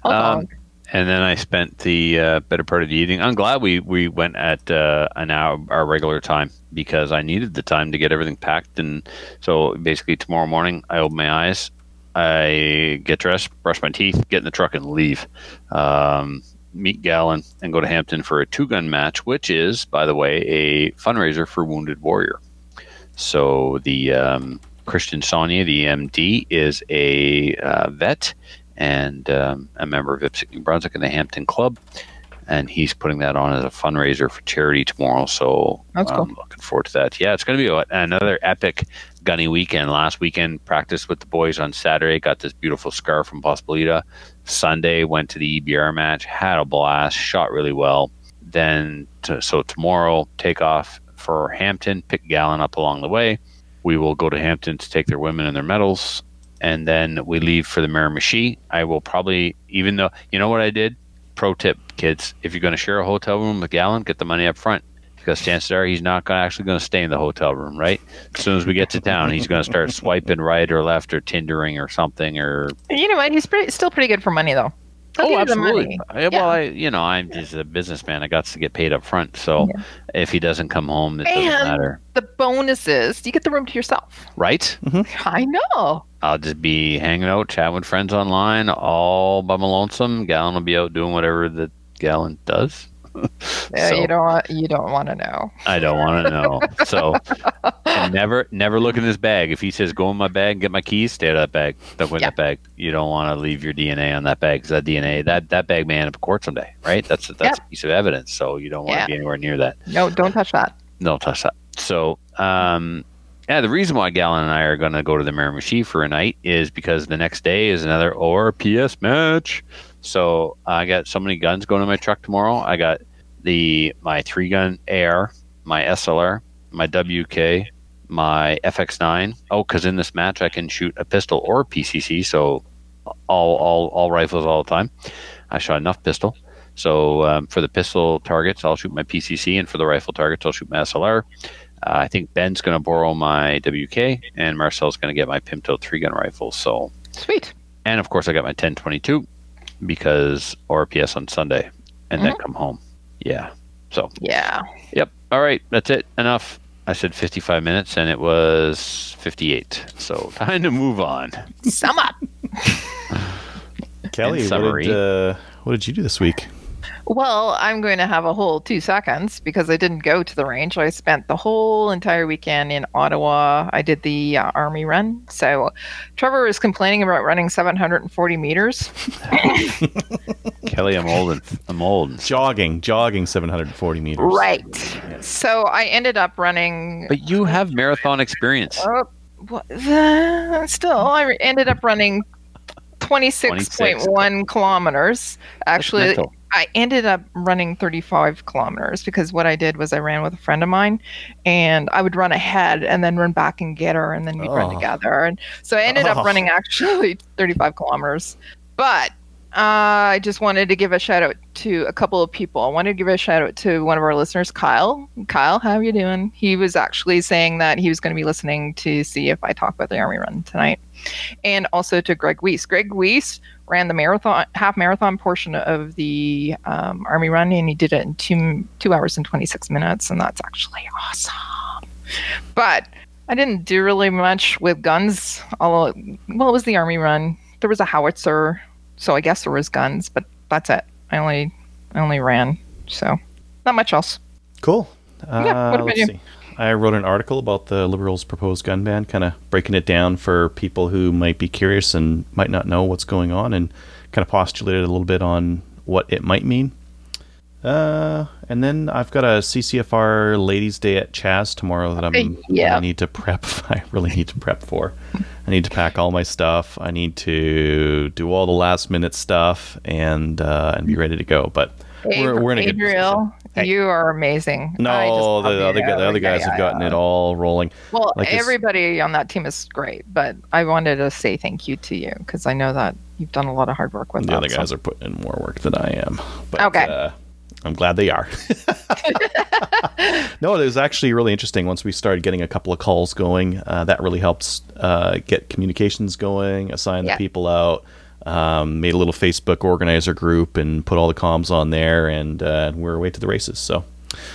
Honk. And then I spent the better part of the evening. I'm glad we went at an hour, our regular time, because I needed the time to get everything packed. And so basically tomorrow morning, I open my eyes, I get dressed, brush my teeth, get in the truck and leave. Meet Gallen and go to Hampton for a 2-gun match, which is, by the way, a fundraiser for Wounded Warrior. So the Christian Sonia, the MD, is a vet and a member of IPSC New Brunswick and the Hampton Club. And he's putting that on as a fundraiser for charity tomorrow. So that's cool. I'm looking forward to that. Yeah, it's going to be another epic gunny weekend. Last weekend, practiced with the boys on Saturday. Got this beautiful scarf from Pospolita. Sunday, went to the EBR match. Had a blast. Shot really well. Then, so tomorrow, take off for Hampton. Pick Gallen up along the way. We will go to Hampton to take their women and their medals. And then we leave for the Miramichi. I will probably, even though, you know what I did? Pro tip, kids. If you're going to share a hotel room with Gallen, get the money up front. Because chances are he's not actually going to stay in the hotel room, right? As soon as we get to town, he's going to start swiping right or left or Tindering or something. Or you know what? He's still pretty good for money, though. Oh, absolutely. Well, I'm just a businessman. I got to get paid up front. So if he doesn't come home, it doesn't matter. The bonus is you get the room to yourself. Right? Mm-hmm. I know. I'll just be hanging out, chatting with friends online, all by my lonesome. Gallen will be out doing whatever that Gallen does. Yeah, so, you don't want to know. I don't want to know. So never look in his bag. If he says go in my bag and get my keys, stay out of that bag. Don't go in that bag. You don't want to leave your DNA on that bag, because that DNA, that bag may end up in court someday, right? That's a piece of evidence. So you don't want to be anywhere near that. No, don't touch that. Don't touch that. So the reason why Gallen and I are going to go to the Miramichi for a night is because the next day is another ORPS match. So I got so many guns going in my truck tomorrow. I got my 3-gun AR, my SLR, my WK, my FX9. Oh, because in this match I can shoot a pistol or a PCC, so all rifles all the time. I shot enough pistol. So for the pistol targets, I'll shoot my PCC, and for the rifle targets, I'll shoot my SLR. I think Ben's going to borrow my WK, and Marcel's going to get my Pimto 3-gun rifle. So sweet. And of course, I got my 10-22. Because RPS on Sunday, and then come home. Yeah. So. Yeah. Yep. All right. That's it. Enough. I said 55 minutes, and it was 58. So time to move on. Sum up. Kelly, what did you do this week? Well, I'm going to have a whole 2 seconds because I didn't go to the range. I spent the whole entire weekend in Ottawa. I did the Army run. So Trevor is complaining about running 740 meters. Kelly, I'm old. Jogging 740 meters. Right. Yes. So I ended up running. But you have marathon experience. Still, I ended up running 26.1 kilometers. Actually, I ended up running 35 kilometers because what I did was I ran with a friend of mine, and I would run ahead and then run back and get her, and then we'd run together. And so I ended up running actually 35 kilometers. But I just wanted to give a shout out to a couple of people. I wanted to give a shout out to one of our listeners, Kyle. Kyle, how are you doing? He was actually saying that he was going to be listening to see if I talk about the Army run tonight. And also to Greg Weiss. Greg Weiss ran the marathon, half marathon portion of the Army run, and he did it in two hours and 26 minutes, and that's actually awesome. But I didn't do really much with guns. It was the Army run. There was a howitzer, so I guess there was guns, but that's it. I only ran, so not much else. Cool. Yeah, what about you? See. I wrote an article about the Liberals' proposed gun ban, kind of breaking it down for people who might be curious and might not know what's going on, and kind of postulated a little bit on what it might mean. And then I've got a CCFR Ladies' Day at Chaz tomorrow that I need to prep. I really need to prep for. I need to pack all my stuff. I need to do all the last-minute stuff and be ready to go. But we're in a good position. Hey. You are amazing. No, the other guys have gotten it all rolling. Well, everybody on that team is great, but I wanted to say thank you to you because I know that you've done a lot of hard work with them. The other guys are putting in more work than I am. But, okay. I'm glad they are. No, it was actually really interesting. Once we started getting a couple of calls going, that really helps get communications going, assign the people out. Made a little Facebook organizer group and put all the comms on there, and we're away to the races. So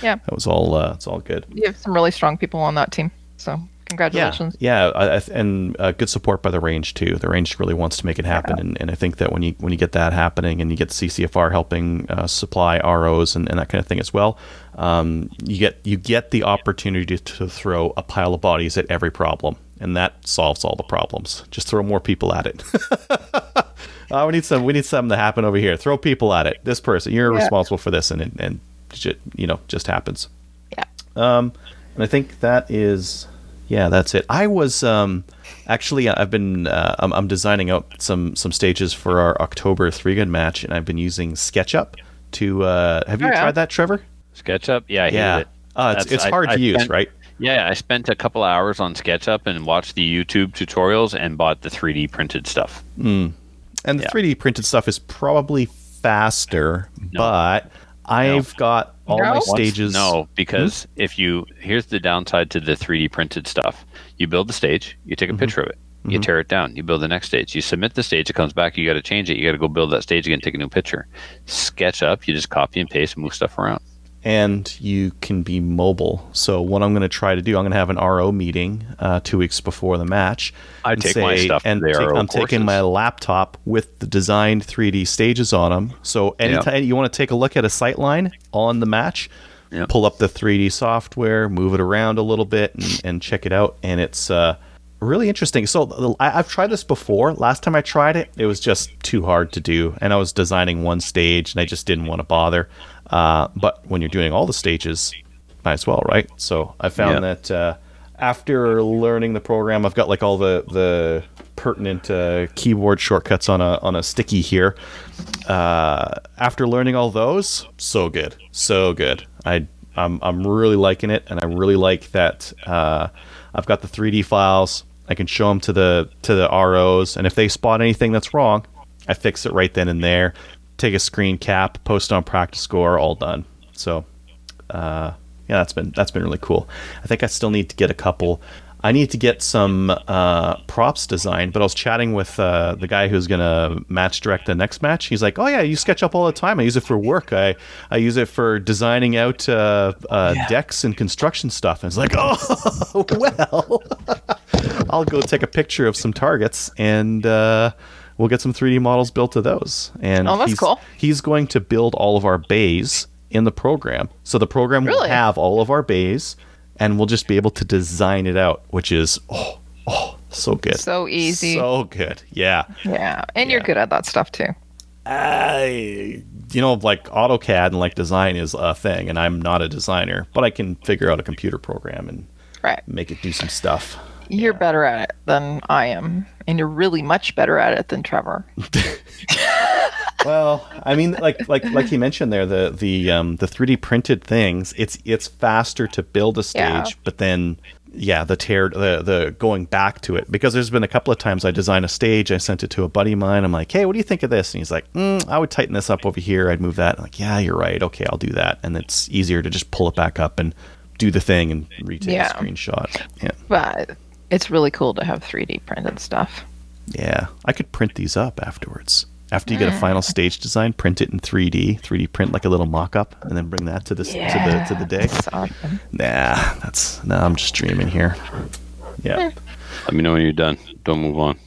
that was all. It's all good. You have some really strong people on that team. So congratulations. Yeah, and good support by the range too. The range really wants to make it happen, and I think that when you get that happening, and you get CCFR helping supply ROs and that kind of thing as well, you get the opportunity to throw a pile of bodies at every problem. And that solves all the problems. Just throw more people at it. We need something to happen over here. Throw people at it. This person, you're responsible for this, and just happens. Yeah. And I think that is, that's it. I was actually I've been I'm designing out some stages for our October 3-gun match, and I've been using SketchUp to. Have you tried that, Trevor? SketchUp, I hated it. It's hard to use, right? Yeah, I spent a couple of hours on SketchUp and watched the YouTube tutorials and bought the 3D printed stuff. Mm. And the 3D printed stuff is probably faster, but I've got all my stages. No, because here's the downside to the 3D printed stuff. You build the stage, you take a picture of it, you tear it down, you build the next stage, you submit the stage, it comes back, you got to change it, you got to go build that stage again, take a new picture. SketchUp, you just copy and paste and move stuff around. And you can be mobile. So what I'm going to try to do, I'm going to have an RO meeting 2 weeks before the match. I take my stuff to the RO courses. I'm taking my laptop with the designed 3D stages on them. So anytime you want to take a look at a sightline on the match, pull up the 3D software, move it around a little bit, and check it out. And it's really interesting. So I've tried this before. Last time I tried it, it was just too hard to do. And I was designing one stage, and I just didn't want to bother. But when you're doing all the stages, might as well, right? So I found that after learning the program, I've got like all the pertinent keyboard shortcuts on a sticky here. After learning all those, so good. I'm really liking it, and I really like that I've got the 3D files. I can show them to the ROs, and if they spot anything that's wrong, I fix it right then and there. Take a screen cap, post on practice score, all done. So, that's been really cool. I think I still need to get a couple. I need to get some props designed, but I was chatting with the guy who's going to match direct the next match. He's like, oh yeah, you SketchUp all the time. I use it for work. I use it for designing out decks and construction stuff. And it's like, oh, well, I'll go take a picture of some targets and we'll get some 3D models built of those. And oh, that's cool. He's going to build all of our bays in the program. So the program will have all of our bays. And we'll just be able to design it out, which is, so good. So easy. So good. Yeah. Yeah. And you're good at that stuff, too. Like AutoCAD and like design is a thing, and I'm not a designer, but I can figure out a computer program and make it do some stuff. You're better at it than I am, and you're really much better at it than Trevor. Well, I mean, like he mentioned there, the 3D printed things, it's faster to build a stage, but then the going back to it, because there's been a couple of times I designed a stage, I sent it to a buddy of mine, I'm like, hey, what do you think of this? And he's like, I would tighten this up over here, I'd move that. I'm like, yeah, you're right, okay, I'll do that. And it's easier to just pull it back up and do the thing and retake a screenshot. Yeah, but it's really cool to have 3D printed stuff. Yeah, I could print these up afterwards. After you get a final stage design, print it in 3D print like a little mock-up, and then bring that to this to the day. That's awesome. Nah, I'm just dreaming here. Yeah. Let me know when you're done. Don't move on.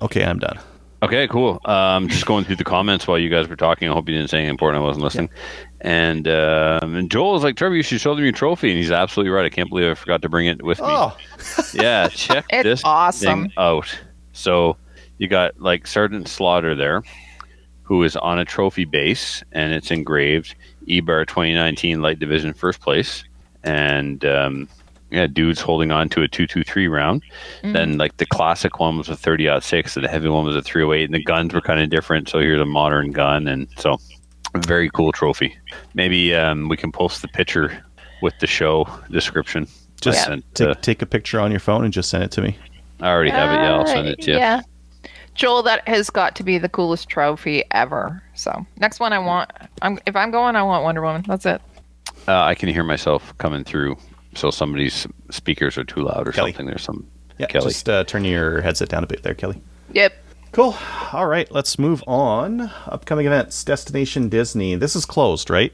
Okay, I'm done. Okay, cool. Just going through the comments while you guys were talking. I hope you didn't say anything important. I wasn't listening. Yeah. And Joel is like, Trevor, you should show them your trophy. And he's absolutely right. I can't believe I forgot to bring it with me. Yeah, check this thing out. So you got like Sergeant Slaughter there, who is on a trophy base, and it's engraved EBR 2019 Light Division first place. And dude's holding on to a 223 round. Mm-hmm. Then like the classic one was a 30-06, and the heavy one was a 308, and the guns were kind of different. So here's a modern gun, and so. Very cool trophy. Maybe we can post the picture with the show description. Just take a picture on your phone and just send it to me. I already have it. Yeah, I'll send it to you. Yeah, Joel, that has got to be the coolest trophy ever. So next one, if I'm going, I want Wonder Woman. That's it. I can hear myself coming through. So somebody's speakers are too loud or Kelly. Something. There's some Kelly. Just turn your headset down a bit there, Kelly. Yep. Cool. All right, let's move on. Upcoming events, Destination Disney. This is closed, right?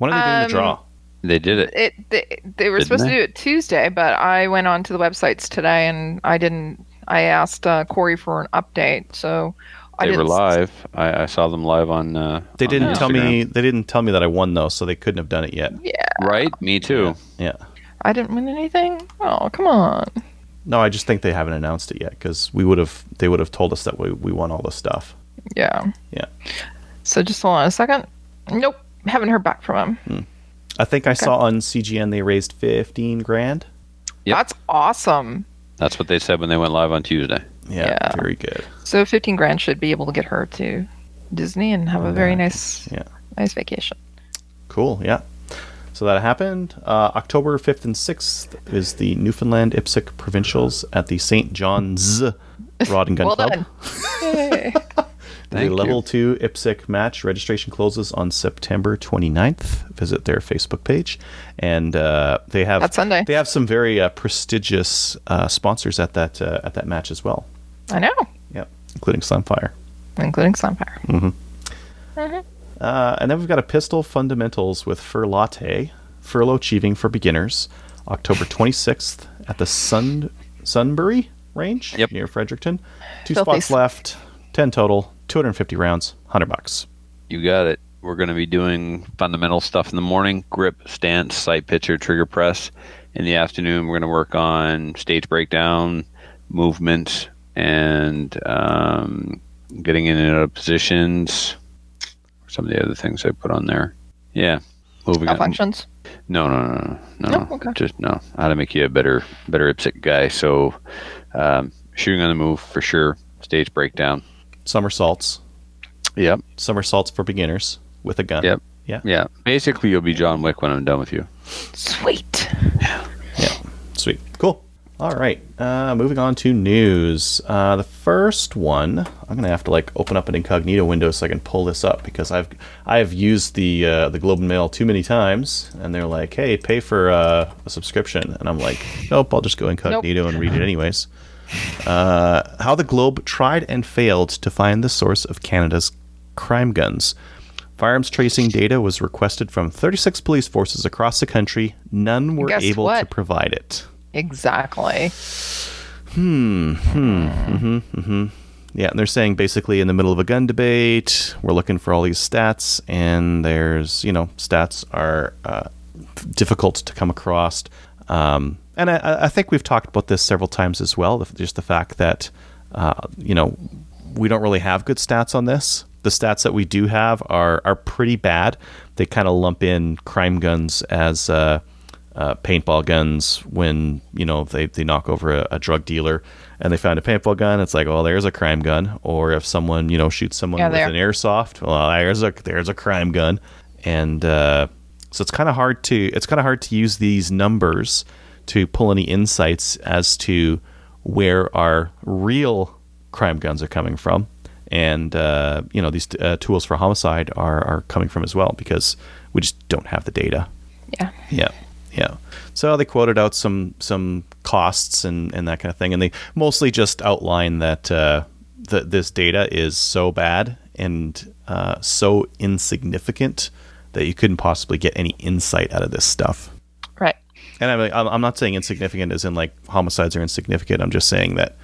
When are they doing the draw? They did it. They were supposed to do it Tuesday, but I went on to the websites today and I didn't. I asked Corey for an update, so they were live. I saw them live on. They didn't on tell me. They didn't tell me that I won though, so they couldn't have done it yet. Yeah. Right. Me too. Yeah. I didn't win anything. Oh, come on. No, I just think they haven't announced it yet because they would have told us that we won all this stuff. Yeah. Yeah. So just hold on a second. Nope, haven't heard back from them. I think I saw on CGN they raised $15,000. Yep. That's awesome. That's what they said when they went live on Tuesday. Yeah. Very good. So $15,000 should be able to get her to Disney and have a very nice vacation. Cool. Yeah. So that happened. October 5th and 6th is the Newfoundland IPSC Provincials at the St. John's Rod and Gun Club. The Level 2 IPSC match registration closes on September 29th. Visit their Facebook page. And they have some very prestigious sponsors at that match as well. I know. Yep, including Slamfire. Mm-hmm. Mm-hmm. And then we've got a Pistol Fundamentals with Furlot Achieving for Beginners, October 26th at the Sunbury Range near Fredericton. Two spots left, 10 total, 250 rounds, $100. You got it. We're going to be doing fundamental stuff in the morning, grip, stance, sight picture, trigger press. In the afternoon, we're going to work on stage breakdown, movement, and getting in and out of positions. Some of the other things I put on there. Yeah. Moving on. Functions? No. Okay. Just no. How to make you a better IPSC guy. So shooting on the move for sure. Stage breakdown. Somersaults. Yep. Somersaults for beginners with a gun. Yep. Yeah. Basically, you'll be John Wick when I'm done with you. Sweet. Yeah. Sweet. Cool. All right, moving on to news. The first one, I'm gonna have to like open up an incognito window so I can pull this up, because I've used the Globe and Mail too many times, and they're like, hey, pay for a subscription, and I'm like, nope, I'll just go incognito and read it anyways. How the Globe tried and failed to find the source of Canada's crime guns. Firearms tracing data was requested from 36 police forces across the country. None were able to provide it. Exactly. Yeah, and they're saying basically in the middle of a gun debate, we're looking for all these stats, and there's, you know, stats are difficult to come across. And I think we've talked about this several times as well, just the fact that, you know, we don't really have good stats on this. The stats that we do have are pretty bad. They kind of lump in crime guns as paintball guns when, you know, they knock over a drug dealer and they found a paintball gun. It's like, well, there's a crime gun. Or if someone, you know, shoots someone with an airsoft, well, there's a crime gun. And so it's kind of hard to use these numbers to pull any insights as to where our real crime guns are coming from. And, you know, these tools for homicide are coming from as well, because we just don't have the data. Yeah. So they quoted out some costs and that kind of thing. And they mostly just outline that this data is so bad and so insignificant that you couldn't possibly get any insight out of this stuff. Right. And I'm not saying insignificant as in like homicides are insignificant. I'm just saying that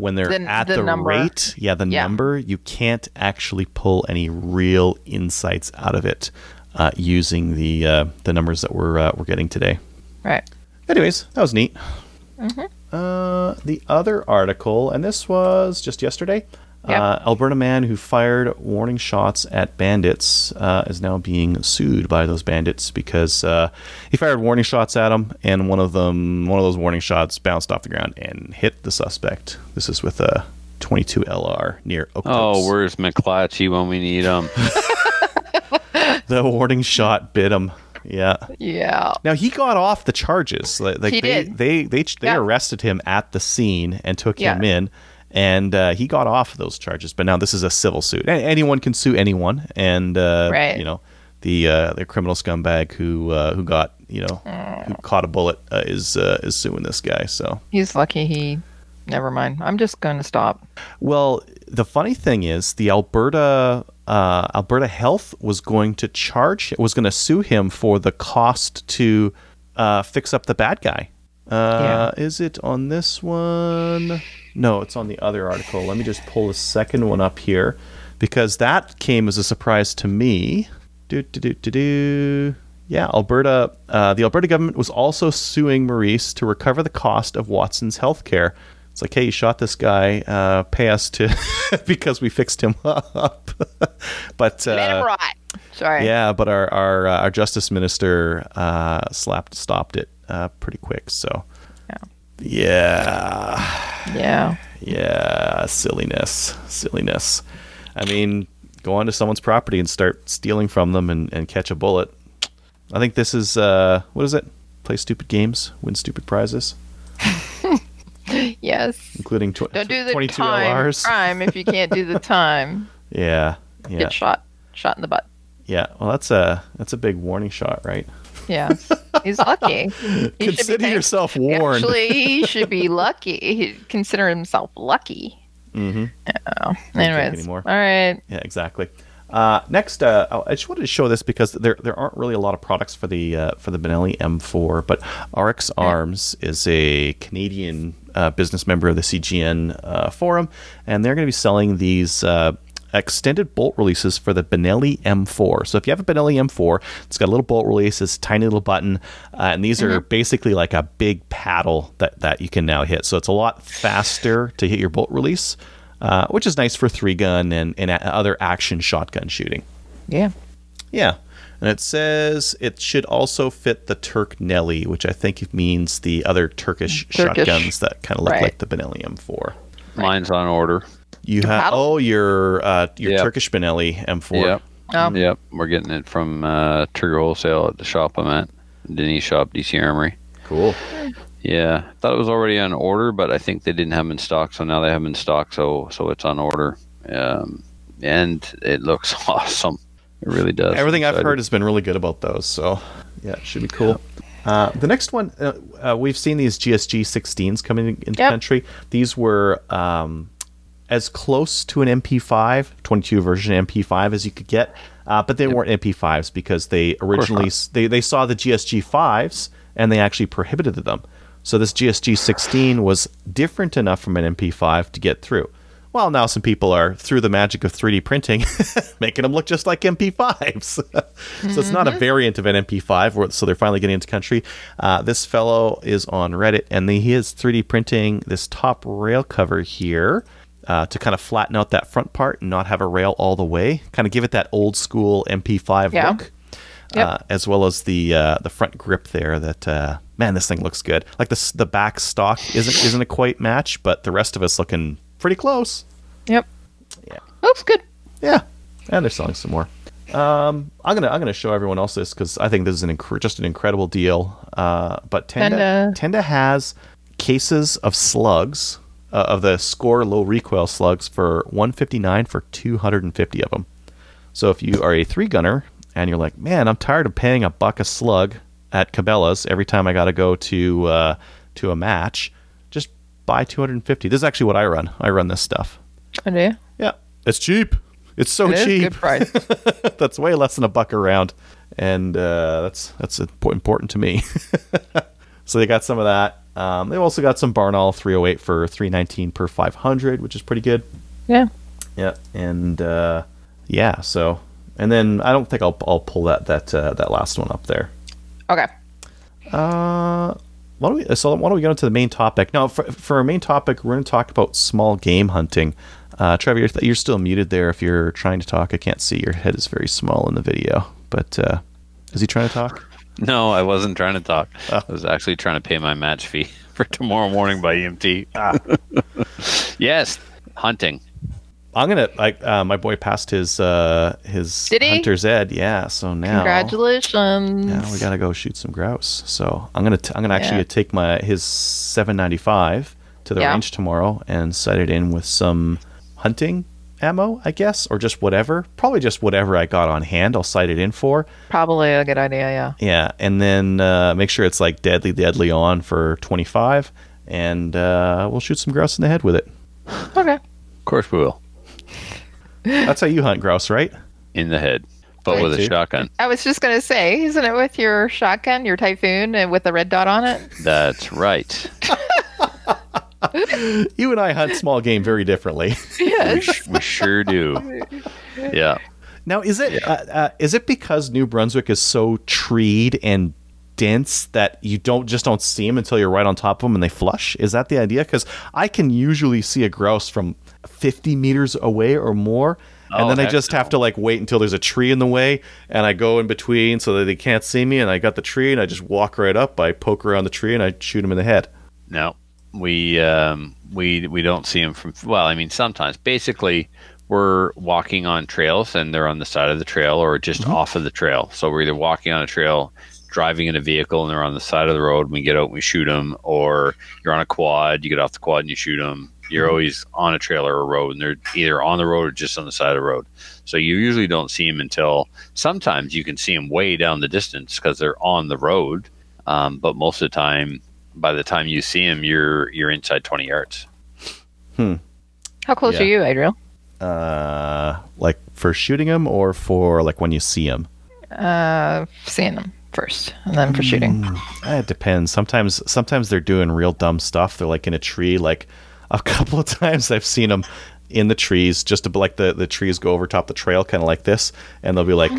when they're at the rate, number, you can't actually pull any real insights out of it using the numbers that we're getting today. Right. Anyways, that was neat. Mm-hmm. The other article, and this was just yesterday, Alberta man who fired warning shots at bandits is now being sued by those bandits because he fired warning shots at them, and one of those warning shots bounced off the ground and hit the suspect. This is with a .22 LR near Oak Cliffs. Oh, where's McClatchy when we need him? The warning shot bit him. Yeah. Yeah. Now he got off the charges. Like he did. They arrested him at the scene and took him in. And he got off of those charges, but now this is a civil suit. Anyone can sue anyone, and you know, the criminal scumbag who got, you know, who caught a bullet is suing this guy. So he's lucky. Never mind. I'm just going to stop. Well, the funny thing is, the Alberta Health was going to sue him for the cost to fix up the bad guy. Is it on this one? No, it's on the other article. Let me just pull the second one up here, because that came as a surprise to me. Yeah, Alberta. The Alberta government was also suing Maurice to recover the cost of Watson's health care. It's like, hey, you shot this guy. Pay us because we fixed him up. But sorry. Yeah, but our justice minister stopped it pretty quick. So. Yeah. Silliness. I mean, go onto someone's property and start stealing from them and catch a bullet. I think this is, what is it? Play stupid games, win stupid prizes. Yes. Including 22 LRs. Crime if you can't do the time. Yeah. Get shot in the butt. Yeah. Well, that's a big warning shot, right? Yeah, he's lucky. Consider yourself warned. Actually, he should be lucky. He'd consider himself lucky. Mm-hmm. Anyways, all right. Yeah, exactly. Next, I just wanted to show this because there aren't really a lot of products for the Benelli M4, but RX Arms is a Canadian business member of the CGN forum, and they're going to be selling these extended bolt releases for the Benelli M4. So if you have a Benelli M4, it's got a little bolt release, it's a tiny little button, and these are basically like a big paddle that you can now hit. So it's a lot faster to hit your bolt release, which is nice for 3-gun and other action shotgun shooting. Yeah. And it says it should also fit the Turk Nelly, which I think means the other Turkish shotguns that kind of look like the Benelli M4. Mine's on order. You have your Turkish Benelli M4. Yep. We're getting it from Trigger Wholesale at the shop I'm at, Denny's shop, DC Armory. Cool. Yeah, I thought it was already on order, but I think they didn't have them in stock, so now they have them in stock, so it's on order. And it looks awesome. It really does. Everything I've heard has been really good about those, so yeah, it should be cool. Yeah. The next one, we've seen these GSG 16s coming into the country. These were as close to an MP5, 22 version MP5 as you could get, but they weren't MP5s because they originally they saw the GSG 5s and they actually prohibited them. So this GSG 16 was different enough from an MP5 to get through. Well, now some people are, through the magic of 3D printing, making them look just like MP5s. So it's not a variant of an MP5, so they're finally getting into country. This fellow is on Reddit, and he is 3D printing this top rail cover here to kind of flatten out that front part and not have a rail all the way. Kind of give it that old school MP5 look. Yep. As well as the front grip there. That man, this thing looks good. Like the back stock isn't a quite match, but the rest of it's looking pretty close. Yep. Yeah. Looks good. Yeah. And they're selling some more. I'm gonna show everyone else this because I think this is just an incredible deal. But Tenda has cases of slugs of the Score low recoil slugs for $159 for 250 of them. So if you are a three gunner and you're like, man, I'm tired of paying $1 a slug at Cabela's every time I got to go to a match, just buy 250. This is actually what I run. I run this stuff. I do? Yeah. It's cheap. It's so cheap. Good price. That's way less than $1 a round. And that's important to me. So they got some of that. They've also got some Barnall 308 for $319 per 500, which is pretty good. Yeah. Yeah. And so... And then I don't think I'll pull that last one up there. Okay. Why don't we go into the main topic now? For our main topic, we're going to talk about small game hunting. Trevor, you're still muted there. If you're trying to talk, I can't see. Your head is very small in the video. But is he trying to talk? No, I wasn't trying to talk. I was actually trying to pay my match fee for tomorrow morning by EMT. Yes, hunting. I'm gonna. My boy passed his hunter's ed. Yeah. So now, congratulations. Now we gotta go shoot some grouse. So I'm gonna actually take his 795 to the range tomorrow and sight it in with some hunting ammo, I guess, or just whatever. Probably just whatever I got on hand. I'll sight it in for. Probably a good idea. Yeah. Yeah, and then make sure it's like deadly on for 25, and we'll shoot some grouse in the head with it. Okay. Of course we will. That's how you hunt grouse, right? In the head, but with a shotgun. I was just going to say, isn't it with your shotgun, your Typhoon, and with a red dot on it? That's right. You and I hunt small game very differently. Yes. We sure do. Yeah. Now, is it because New Brunswick is so treed and dense that you don't see them until you're right on top of them and they flush? Is that the idea? Because I can usually see a grouse from 50 meters away or more, and then I just have to like wait until there's a tree in the way, and I go in between so that they can't see me, and I got the tree and I just walk right up, I poke around the tree, and I shoot him in the head. No, we don't see him from, well, I mean, sometimes basically we're walking on trails and they're on the side of the trail or just off of the trail. So we're either walking on a trail, driving in a vehicle, and they're on the side of the road, and we get out and we shoot them, or you're on a quad, you get off the quad and you shoot them. You're always on a trail or a road, and they're either on the road or just on the side of the road. So you usually don't see them until, sometimes you can see them way down the distance because they're on the road. But most of the time, by the time you see them, you're inside 20 yards. How close are you, Adriel? Like for shooting them or for like when you see them? Seeing them first and then for shooting. It depends. Sometimes they're doing real dumb stuff. They're like in a tree, like... A couple of times I've seen them in the trees, just to, like the trees go over top the trail, kind of like this, and they'll be like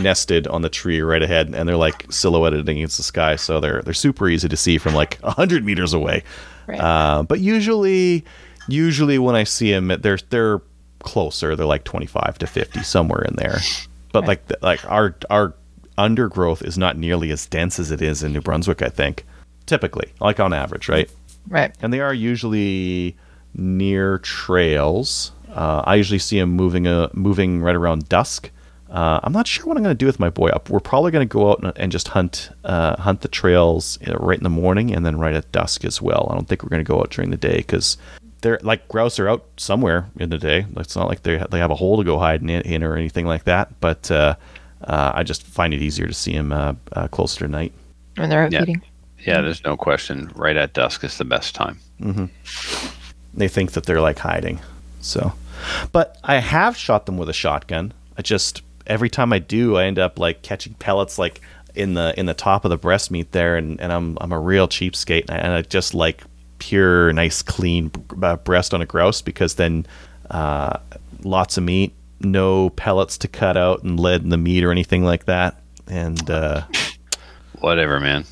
nested on the tree right ahead, and they're like silhouetted against the sky, so they're super easy to see from like 100 meters away. Right. But usually when I see them, they're closer. They're like 25 to 50, somewhere in there. But right. like our undergrowth is not nearly as dense as it is in New Brunswick, I think, typically, like on average, right? Right. And they are usually near trails. I usually see them moving right around dusk. I'm not sure what I'm going to do with my boy up. We're probably going to go out and just hunt the trails right in the morning and then right at dusk as well. I don't think we're going to go out during the day because they're like grouse are out somewhere in the day. It's not like they have a hole to go hide in or anything like that. But I just find it easier to see them closer to night. When they're out feeding. Yeah, there's no question. Right at dusk is the best time. Mm-hmm. They think that they're like hiding. So, but I have shot them with a shotgun. I just every time I do, I end up like catching pellets like in the top of the breast meat there, and I'm a real cheapskate, and I just like pure nice clean breast on a grouse because then lots of meat, no pellets to cut out and lead in the meat or anything like that, and whatever, man.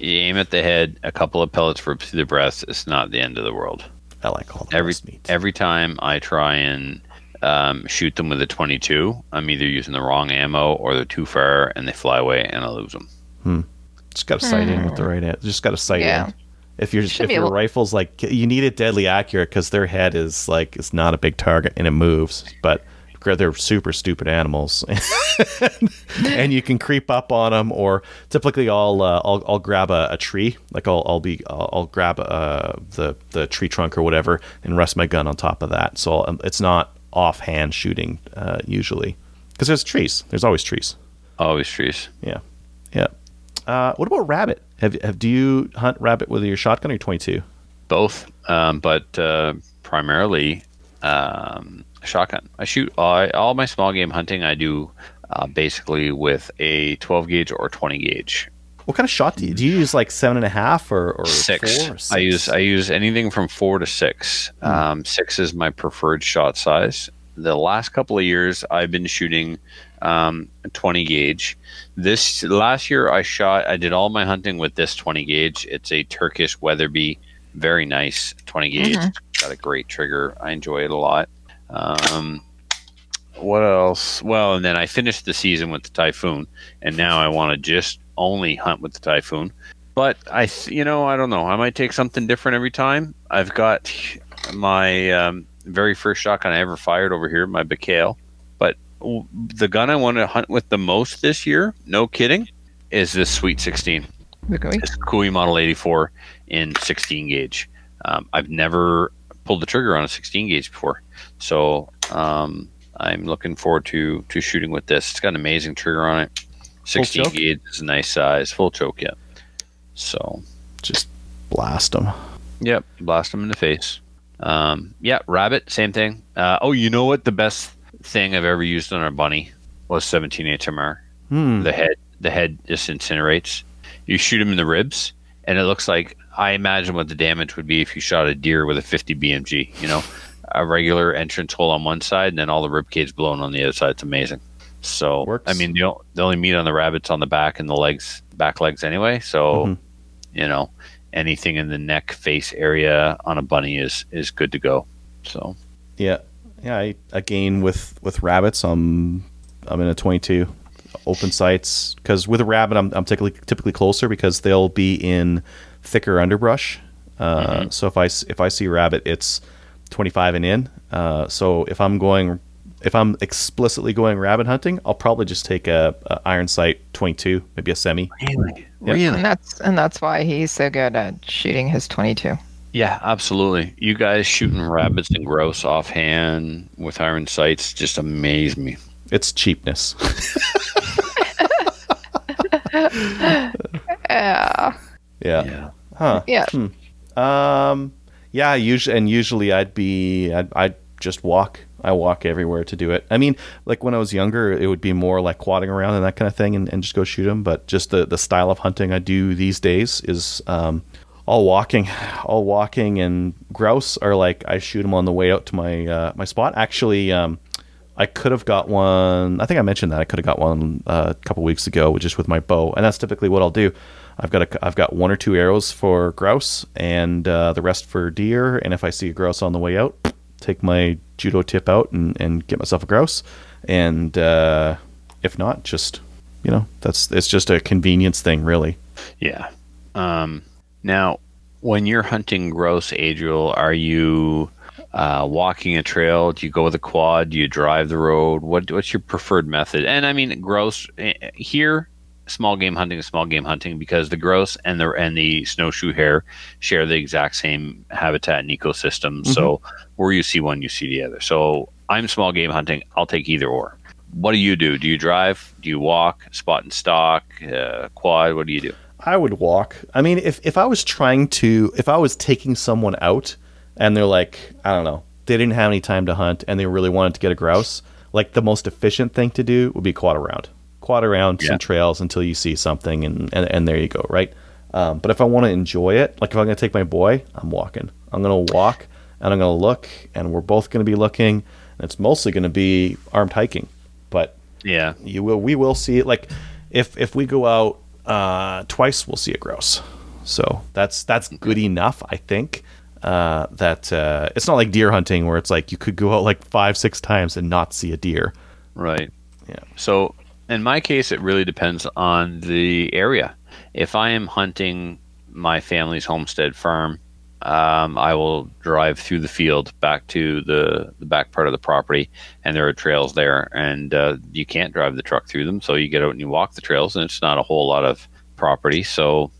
You aim at the head, a couple of pellets rip through the breast. It's not the end of the world. I like all the breast meat. Every time I try and shoot them with a 22, I'm either using the wrong ammo or they're too far and they fly away and I lose them. Just got to sight in with the right hand. Just got to sight in. If your rifle's like, you need it deadly accurate because their head is like, it's not a big target and it moves, but they're super stupid animals and you can creep up on them, or typically I'll grab a tree. Like I'll grab the tree trunk or whatever and rest my gun on top of that. So it's not offhand shooting usually because there's trees. There's always trees. Always trees. Yeah. Yeah. What about rabbit? Do you hunt rabbit with your shotgun or 22? Both. But primarily, shotgun. I shoot all my small game hunting. I do basically with a 12 gauge or 20 gauge. What kind of shot do you use? Like 7.5 or 6? 4 or 6? I use anything from 4 to 6. 6 is my preferred shot size. The last couple of years, I've been shooting 20 gauge. This last year, I did all my hunting with this 20 gauge. It's a Turkish Weatherby, very nice 20 gauge. Mm-hmm. Got a great trigger. I enjoy it a lot. What else? Well, and then I finished the season with the Typhoon, and now I want to just only hunt with the Typhoon. But I don't know. I might take something different every time. I've got my very first shotgun I ever fired over here, my Bacale. But the gun I want to hunt with the most this year, no kidding, is this Sweet 16. Okay. This Cooey Model 84 in 16 gauge. I've never pulled the trigger on a 16 gauge before. So I'm looking forward to shooting with this. It's got an amazing trigger on it. 16 gauge is a nice size. Full choke, yeah. So just blast them. Yep, blast them in the face. Rabbit, same thing. You know what? The best thing I've ever used on our bunny was 17 HMR. The head just incinerates. You shoot him in the ribs, and it looks like I imagine what the damage would be if you shot a deer with a 50 BMG, you know? A regular entrance hole on one side, and then all the ribcage blown on the other side. It's amazing. So, works. I mean, the only meat on the rabbit's on the back and the legs, back legs anyway. So, anything in the neck, face area on a bunny is good to go. So, yeah. I again with rabbits, I'm in a 22 open sights because with a rabbit, I'm typically closer because they'll be in thicker underbrush. So if I see a rabbit, it's 25 and in. So if I'm explicitly going rabbit hunting, I'll probably just take a iron sight 22, maybe a semi. Really? Yep. And that's why he's so good at shooting his 22. Yeah, absolutely. You guys shooting rabbits and grouse offhand with iron sights just amaze me. It's cheapness. Yeah. Huh. Yeah. Yeah, usually I'd just walk. I walk everywhere to do it. I mean, like when I was younger, it would be more like quadding around and that kind of thing and just go shoot them. But just the style of hunting I do these days is all walking. And grouse are like, I shoot them on the way out to my spot. Actually, I could have got one. I think I mentioned that I could have got one a couple weeks ago just with my bow. And that's typically what I'll do. I've got 1 or 2 arrows for grouse and the rest for deer. And if I see a grouse on the way out, take my judo tip out and get myself a grouse. And if not, just it's just a convenience thing, really. Yeah. Now, when you're hunting grouse, Adriel, are you walking a trail? Do you go with a quad? Do you drive the road? What's your preferred method? And I mean, grouse here, small game hunting is small game hunting because the grouse and the snowshoe hare share the exact same habitat and ecosystem. Mm-hmm. So where you see one, you see the other. So I'm small game hunting. I'll take either or. What do you do? Do you drive? Do you walk? Spot and stalk? Quad? What do you do? I would walk. I mean, if I was if I was taking someone out and they're like, I don't know, they didn't have any time to hunt and they really wanted to get a grouse, like the most efficient thing to do would be quad around. Quad around some trails until you see something and there you go, right? But if I want to enjoy it, like if I'm going to take my boy, I'm walking. I'm going to walk and I'm going to look and we're both going to be looking and it's mostly going to be armed hiking. But yeah, we will see it. Like if we go out, twice we'll see a grouse, so that's good enough, I think. It's not like deer hunting where it's like you could go out like 5-6 times and not see a deer, right? Yeah. So in my case, it really depends on the area. If I am hunting my family's homestead farm, I will drive through the field back to the back part of the property, and there are trails there, and you can't drive the truck through them, so you get out and you walk the trails, and it's not a whole lot of property, so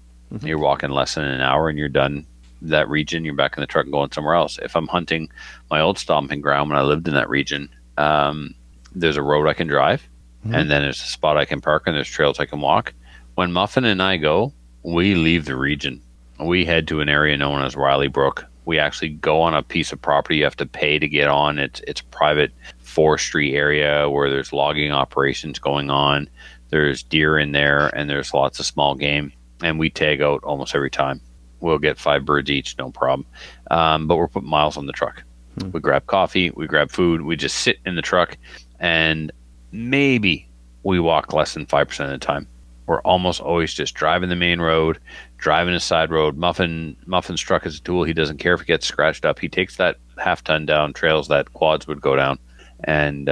you're walking less than an hour, and you're done that region, you're back in the truck and going somewhere else. If I'm hunting my old stomping ground when I lived in that region, there's a road I can drive, and then there's a spot I can park, and there's trails I can walk. When Muffin and I go, we leave the region. We head to an area known as Riley Brook. We actually go on a piece of property you have to pay to get on. It's a private forestry area where there's logging operations going on. There's deer in there, and there's lots of small game. And we tag out almost every time. We'll get 5 birds each, no problem. But we're putting miles on the truck. We grab coffee. We grab food. We just sit in the truck. And maybe we walk less than 5% of the time. We're almost always just driving the main road, driving a side road. Muffin's truck is a tool. He doesn't care if it gets scratched up. He takes that half-ton down trails that quads would go down. And,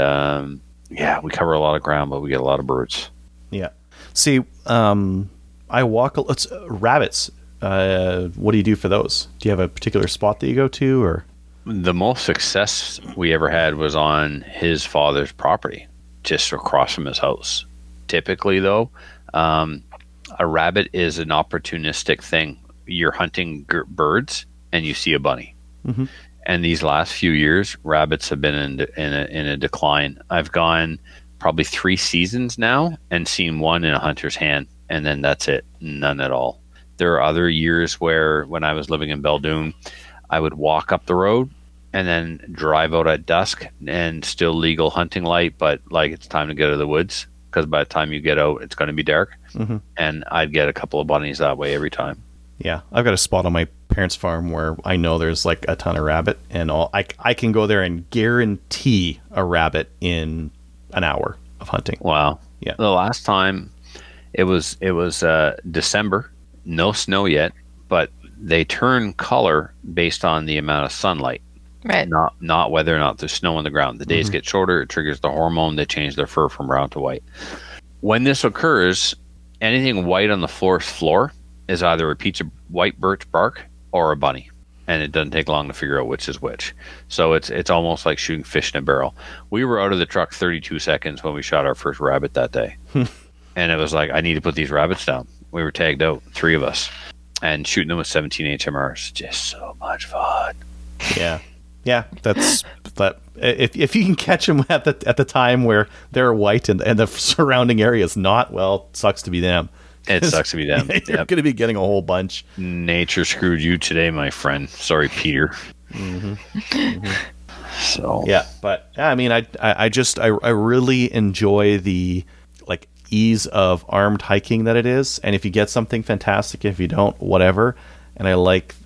we cover a lot of ground, but we get a lot of birds. Yeah. See, I walk... rabbits. What do you do for those? Do you have a particular spot that you go to? Or the most success we ever had was on his father's property, just across from his house. Typically, though... a rabbit is an opportunistic thing. You're hunting birds and you see a bunny. Mm-hmm. And these last few years, rabbits have been in a decline. I've gone probably 3 seasons now and seen one in a hunter's hand, and then that's it. None at all. There are other years where when I was living in Beldoon, I would walk up the road and then drive out at dusk and still legal hunting light, but like it's time to get out of the woods. Because by the time you get out, it's going to be dark. Mm-hmm. And I'd get a couple of bunnies that way every time. Yeah. I've got a spot on my parents' farm where I know there's like a ton of rabbit and all. I can go there and guarantee a rabbit in an hour of hunting. Wow. Yeah. The last time it was December, no snow yet, but they turn color based on the amount of sunlight. Right. Not whether or not there's snow on the ground. The days get shorter. It triggers the hormone. They change their fur from brown to white. When this occurs, anything white on the forest floor is either a piece of white birch bark or a bunny. And it doesn't take long to figure out which is which. So it's almost like shooting fish in a barrel. We were out of the truck 32 seconds when we shot our first rabbit that day. And it was like, I need to put these rabbits down. We were tagged out, 3 of us. And shooting them with 17 HMRs. Just so much fun. Yeah. Yeah, that's if you can catch them at the time where they're white and the surrounding area is not, well, it sucks to be them. It sucks to be them. You're going to be getting a whole bunch. Nature screwed you today, my friend. Sorry, Peter. So yeah, but I mean, I really enjoy the like ease of armed hiking that it is, and if you get something, fantastic. If you don't, whatever. And I like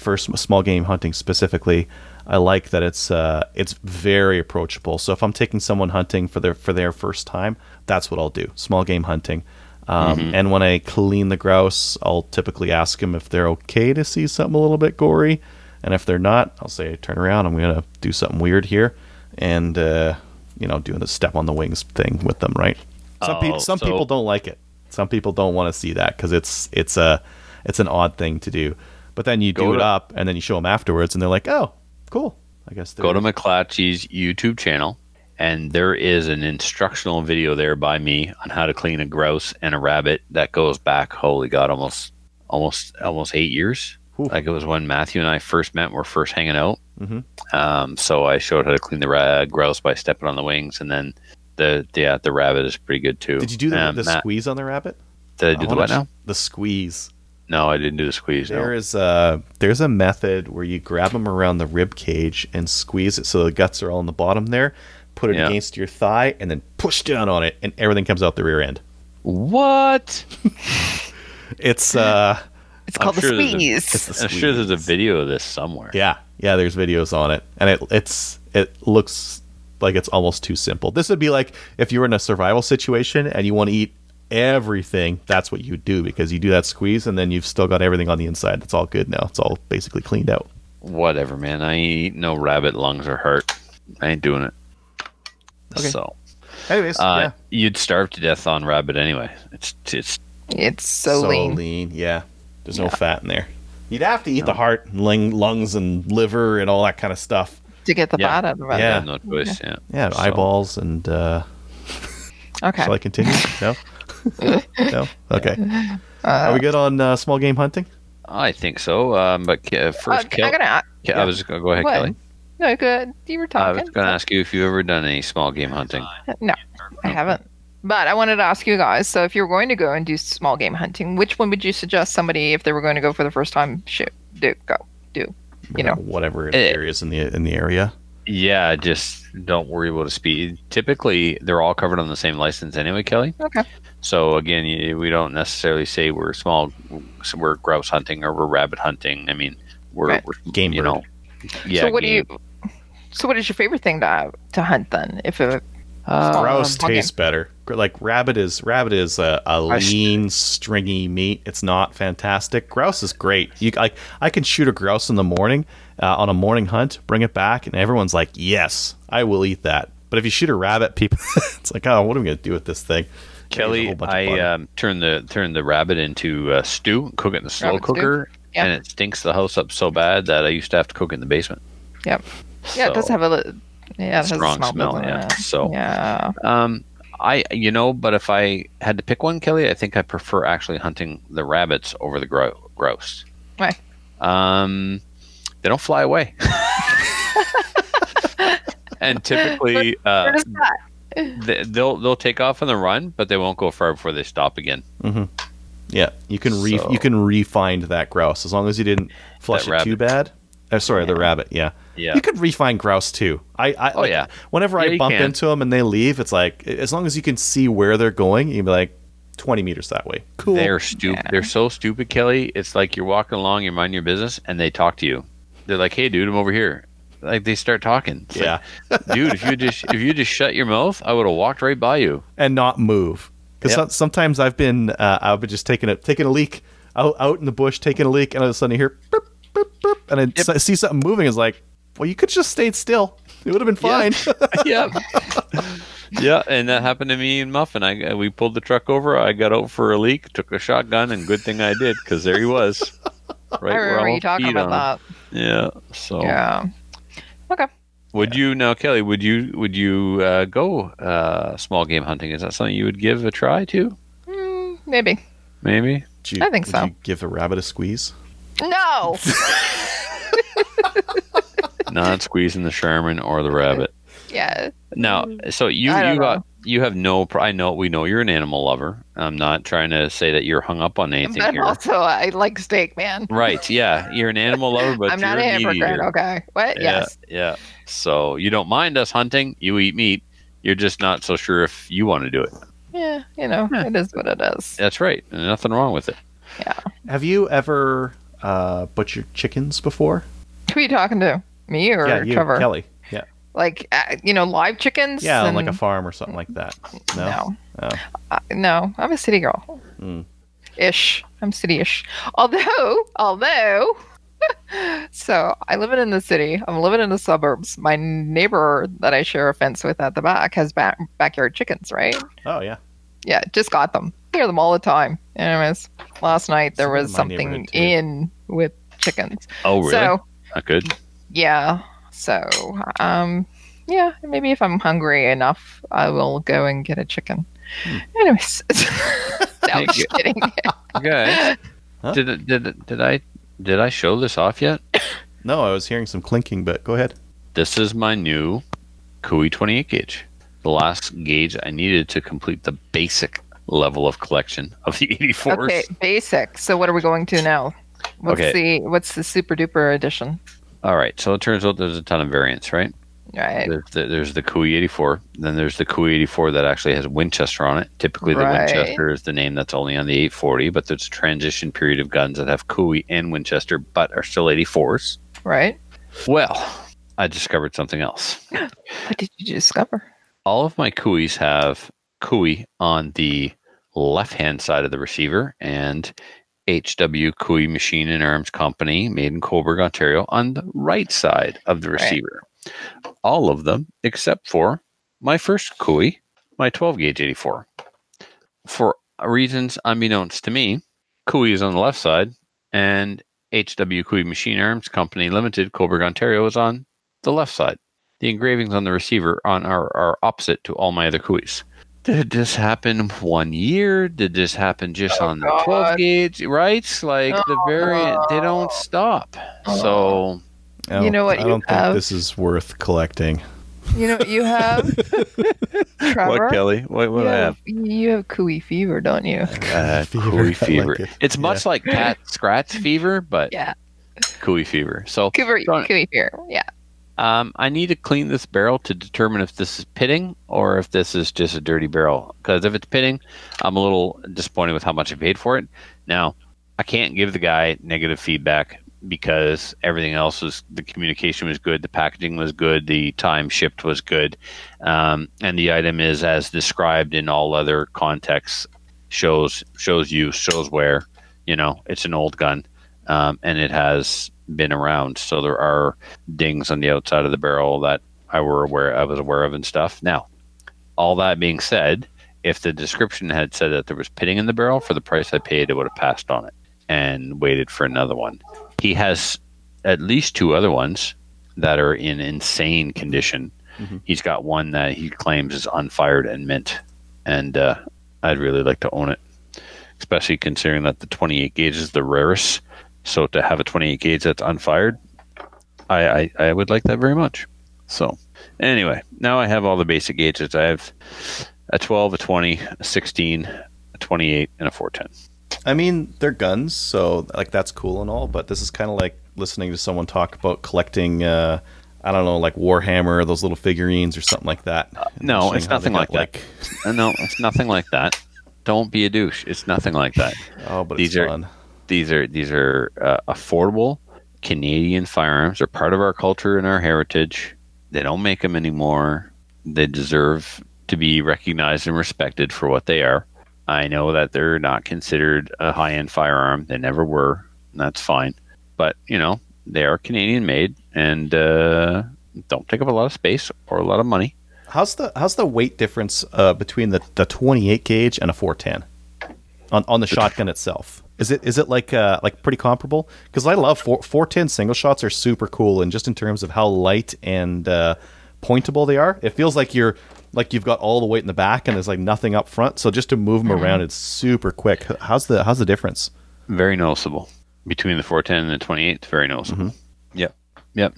for small game hunting specifically. I like that it's very approachable. So if I'm taking someone hunting for their first time, that's what I'll do. Small game hunting. And when I clean the grouse, I'll typically ask them if they're okay to see something a little bit gory. And if they're not, I'll say, turn around. I'm going to do something weird here. And, doing the step on the wings thing with them, right? Some people don't like it. Some people don't want to see that because it's an odd thing to do. But then you do it up and then you show them afterwards and they're like, oh, cool. I guess go to McClatchy's YouTube channel, and there is an instructional video there by me on how to clean a grouse and a rabbit that goes back, holy God, almost 8 years. Ooh. Like it was when Matthew and I first met, we're first hanging out. Mm-hmm. So I showed how to clean the grouse by stepping on the wings, and then the rabbit is pretty good too. Did you do the squeeze on the rabbit? Did I do the what now? The squeeze. No, I didn't do the squeeze. There's a method where you grab them around the rib cage and squeeze it so the guts are all in the bottom there, put it against your thigh, and then push down on it, and everything comes out the rear end. What? It's called the squeeze. I'm sure there's a video of this somewhere. Yeah, there's videos on it, and it looks like it's almost too simple. This would be like if you were in a survival situation and you want to eat everything, that's what you do, because you do that squeeze and then you've still got everything on the inside. It's all good now. It's all basically cleaned out. Whatever, man. I ain't eating no rabbit lungs or heart. I ain't doing it. Okay. So, anyways, you'd starve to death on rabbit anyway. It's so lean. Yeah, there's no fat in there. You'd have to eat the heart, and lungs, and liver, and all that kind of stuff to get the fat out of the rabbit. Yeah, no choice. Okay. Yeah, eyeballs and. Okay. Shall I continue? No. No? Okay. Are we good on small game hunting? I think so. I was going to go ahead, what? Kelly. No, good. You were talking. I was going to ask you if you've ever done any small game hunting. No, I haven't. But I wanted to ask you guys, so if you're going to go and do small game hunting, which one would you suggest somebody, if they were going to go for the first time, should do? Whatever there is in the area. Yeah, just don't worry about the speed. Typically, they're all covered on the same license anyway, Kelly. Okay. So again, we don't necessarily say we're small, we're grouse hunting or we're rabbit hunting. I mean, we're game. You know. Yeah. So what is your favorite thing to hunt then? If a grouse tastes better, like rabbit is a lean, stringy meat. It's not fantastic. Grouse is great. I can shoot a grouse in the morning. On a morning hunt, bring it back, and everyone's like, yes, I will eat that. But if you shoot a rabbit, people, it's like, oh, what am I going to do with this thing? Kelly, I turned the rabbit into stew, cook it in the slow cooker, and it stinks the house up so bad that I used to have to cook it in the basement. Yep. Yeah, so, it does have a strong smell. Yeah. So, yeah. But if I had to pick one, Kelly, I think I prefer actually hunting the rabbits over the grouse. Why? They don't fly away. And typically they'll take off on the run, but they won't go far before they stop again. Mm-hmm. Yeah, you can re-find that grouse as long as you didn't flush it too bad. The rabbit, yeah. You could re-find grouse too. Whenever I bump into them and they leave, it's like as long as you can see where they're going, you'd be like 20 meters that way. Cool. They're stupid. Yeah. They're so stupid, Kelly. It's like you're walking along, you mind your business, and they talk to you. They're like, "Hey, dude, I'm over here." Like they start talking. It's like, dude, if you just shut your mouth, I would have walked right by you and not move. Because sometimes I've been just taking a leak out in the bush, taking a leak, and all of a sudden I hear, burp, burp, burp, and I see something moving. It's like, well, you could just stayed still. It would have been fine. Yeah, and that happened to me and Muffin. We pulled the truck over. I got out for a leak, took a shotgun, and good thing I did because there he was. Right, I remember you talking about that. Yeah. So. Yeah. Okay. Would you, Kelly, go small game hunting? Is that something you would give a try to? Maybe. I think so. Would you give a rabbit a squeeze? No. Not squeezing the Charmin or the rabbit. Yeah. Now, so we know you're an animal lover. I'm not trying to say that you're hung up on anything here. Also, I like steak, man. Right? Yeah, you're an animal lover, but I'm not a hamburger. Okay. What? Yeah, yes. Yeah. So you don't mind us hunting. You eat meat. You're just not so sure if you want to do it. Yeah. It is what it is. That's right. And nothing wrong with it. Yeah. Have you ever butchered chickens before? Who are you talking to? Me or Trevor? Kelly. Yeah. Like, live chickens? Yeah, on like a farm or something like that. No. No, no, I'm a city girl. Mm. Ish. I'm city-ish. Although, so I live in the city. I'm living in the suburbs. My neighbor that I share a fence with at the back has backyard chickens, right? Oh, yeah. Yeah, just got them. I hear them all the time. Anyways, last night there was something in with chickens. Oh, really? So, not good. Yeah. So, yeah, maybe if I'm hungry enough, I will go and get a chicken. Anyways, I'm just kidding. Okay. Huh? Did I show this off yet? No, I was hearing some clinking, but go ahead. This is my new Cooey 28 gauge. The last gauge I needed to complete the basic level of collection of the 84s. Okay, basic. So what are we going to now? What's the super duper edition? All right. So it turns out there's a ton of variants, right? Right. There's the Cooey 84. Then there's the Cooey 84 that actually has Winchester on it. Typically, the Winchester is the name that's only on the 840, but there's a transition period of guns that have Cooey and Winchester, but are still 84s. Right. Well, I discovered something else. What did you discover? All of my Cooeys have Cooey on the left-hand side of the receiver, and HW Cooey Machine and Arms Company, made in Coburg, Ontario, on the right side of the receiver. Right. All of them, except for my first Cooey, my 12-gauge 84. For reasons unbeknownst to me, Cooey is on the left side, and HW Cooey Machine Arms Company Limited, Coburg, Ontario, is on the left side. The engravings on the receiver are opposite to all my other Cooeys. Did this happen one year? Did this happen just on the 12 gauge? Right? Like the variant, they don't stop. So, you know what? I don't think this is worth collecting. You know what you have, Trevor? What, Kelly? What do I have? You have Cooey fever, don't you? Cooey fever. Like it. It's much like cat scratch fever, but Cooey fever. So Cooey fever, yeah. I need to clean this barrel to determine if this is pitting or if this is just a dirty barrel. Because if it's pitting, I'm a little disappointed with how much I paid for it. Now, I can't give the guy negative feedback because everything else was, the communication was good, the packaging was good, the time shipped was good. And the item is as described in all other contexts, shows use, shows wear. You know, it's an old gun, and it has been around, so there are dings on the outside of the barrel that I was aware of and stuff. Now, all that being said, if the description had said that there was pitting in the barrel, for the price I paid, I would have passed on it and waited for another one. He has at least two other ones that are in insane condition. Mm-hmm. He's got one that he claims is unfired and mint, and I'd really like to own it, especially considering that the 28 gauge is the rarest. So to have a 28 gauge that's unfired, I would like that very much. So anyway, now I have all the basic gauges. I have a 12, a 20, a 16, a 28, and a 410. I mean, they're guns, so like that's cool and all, but this is kind of like listening to someone talk about collecting, I don't know, like Warhammer, those little figurines or something like that. No, it's nothing like that. No, it's nothing like that. Don't be a douche. It's nothing like that. Oh, but it's fun. These are affordable Canadian firearms. They're part of our culture and our heritage. They don't make them anymore. They deserve to be recognized and respected for what they are. I know that they're not considered a high-end firearm. They never were, and that's fine. But, you know, they are Canadian-made and don't take up a lot of space or a lot of money. How's the weight difference between the 28 gauge and a 410 on the shotgun itself? Is it like pretty comparable? Because I love 410 single shots are super cool, and just in terms of how light and pointable they are, it feels like you've got all the weight in the back and there's like nothing up front. So just to move them around, it's super quick. How's the difference? Very noticeable between the 410 and the 28. Very noticeable. Mm-hmm. Yep.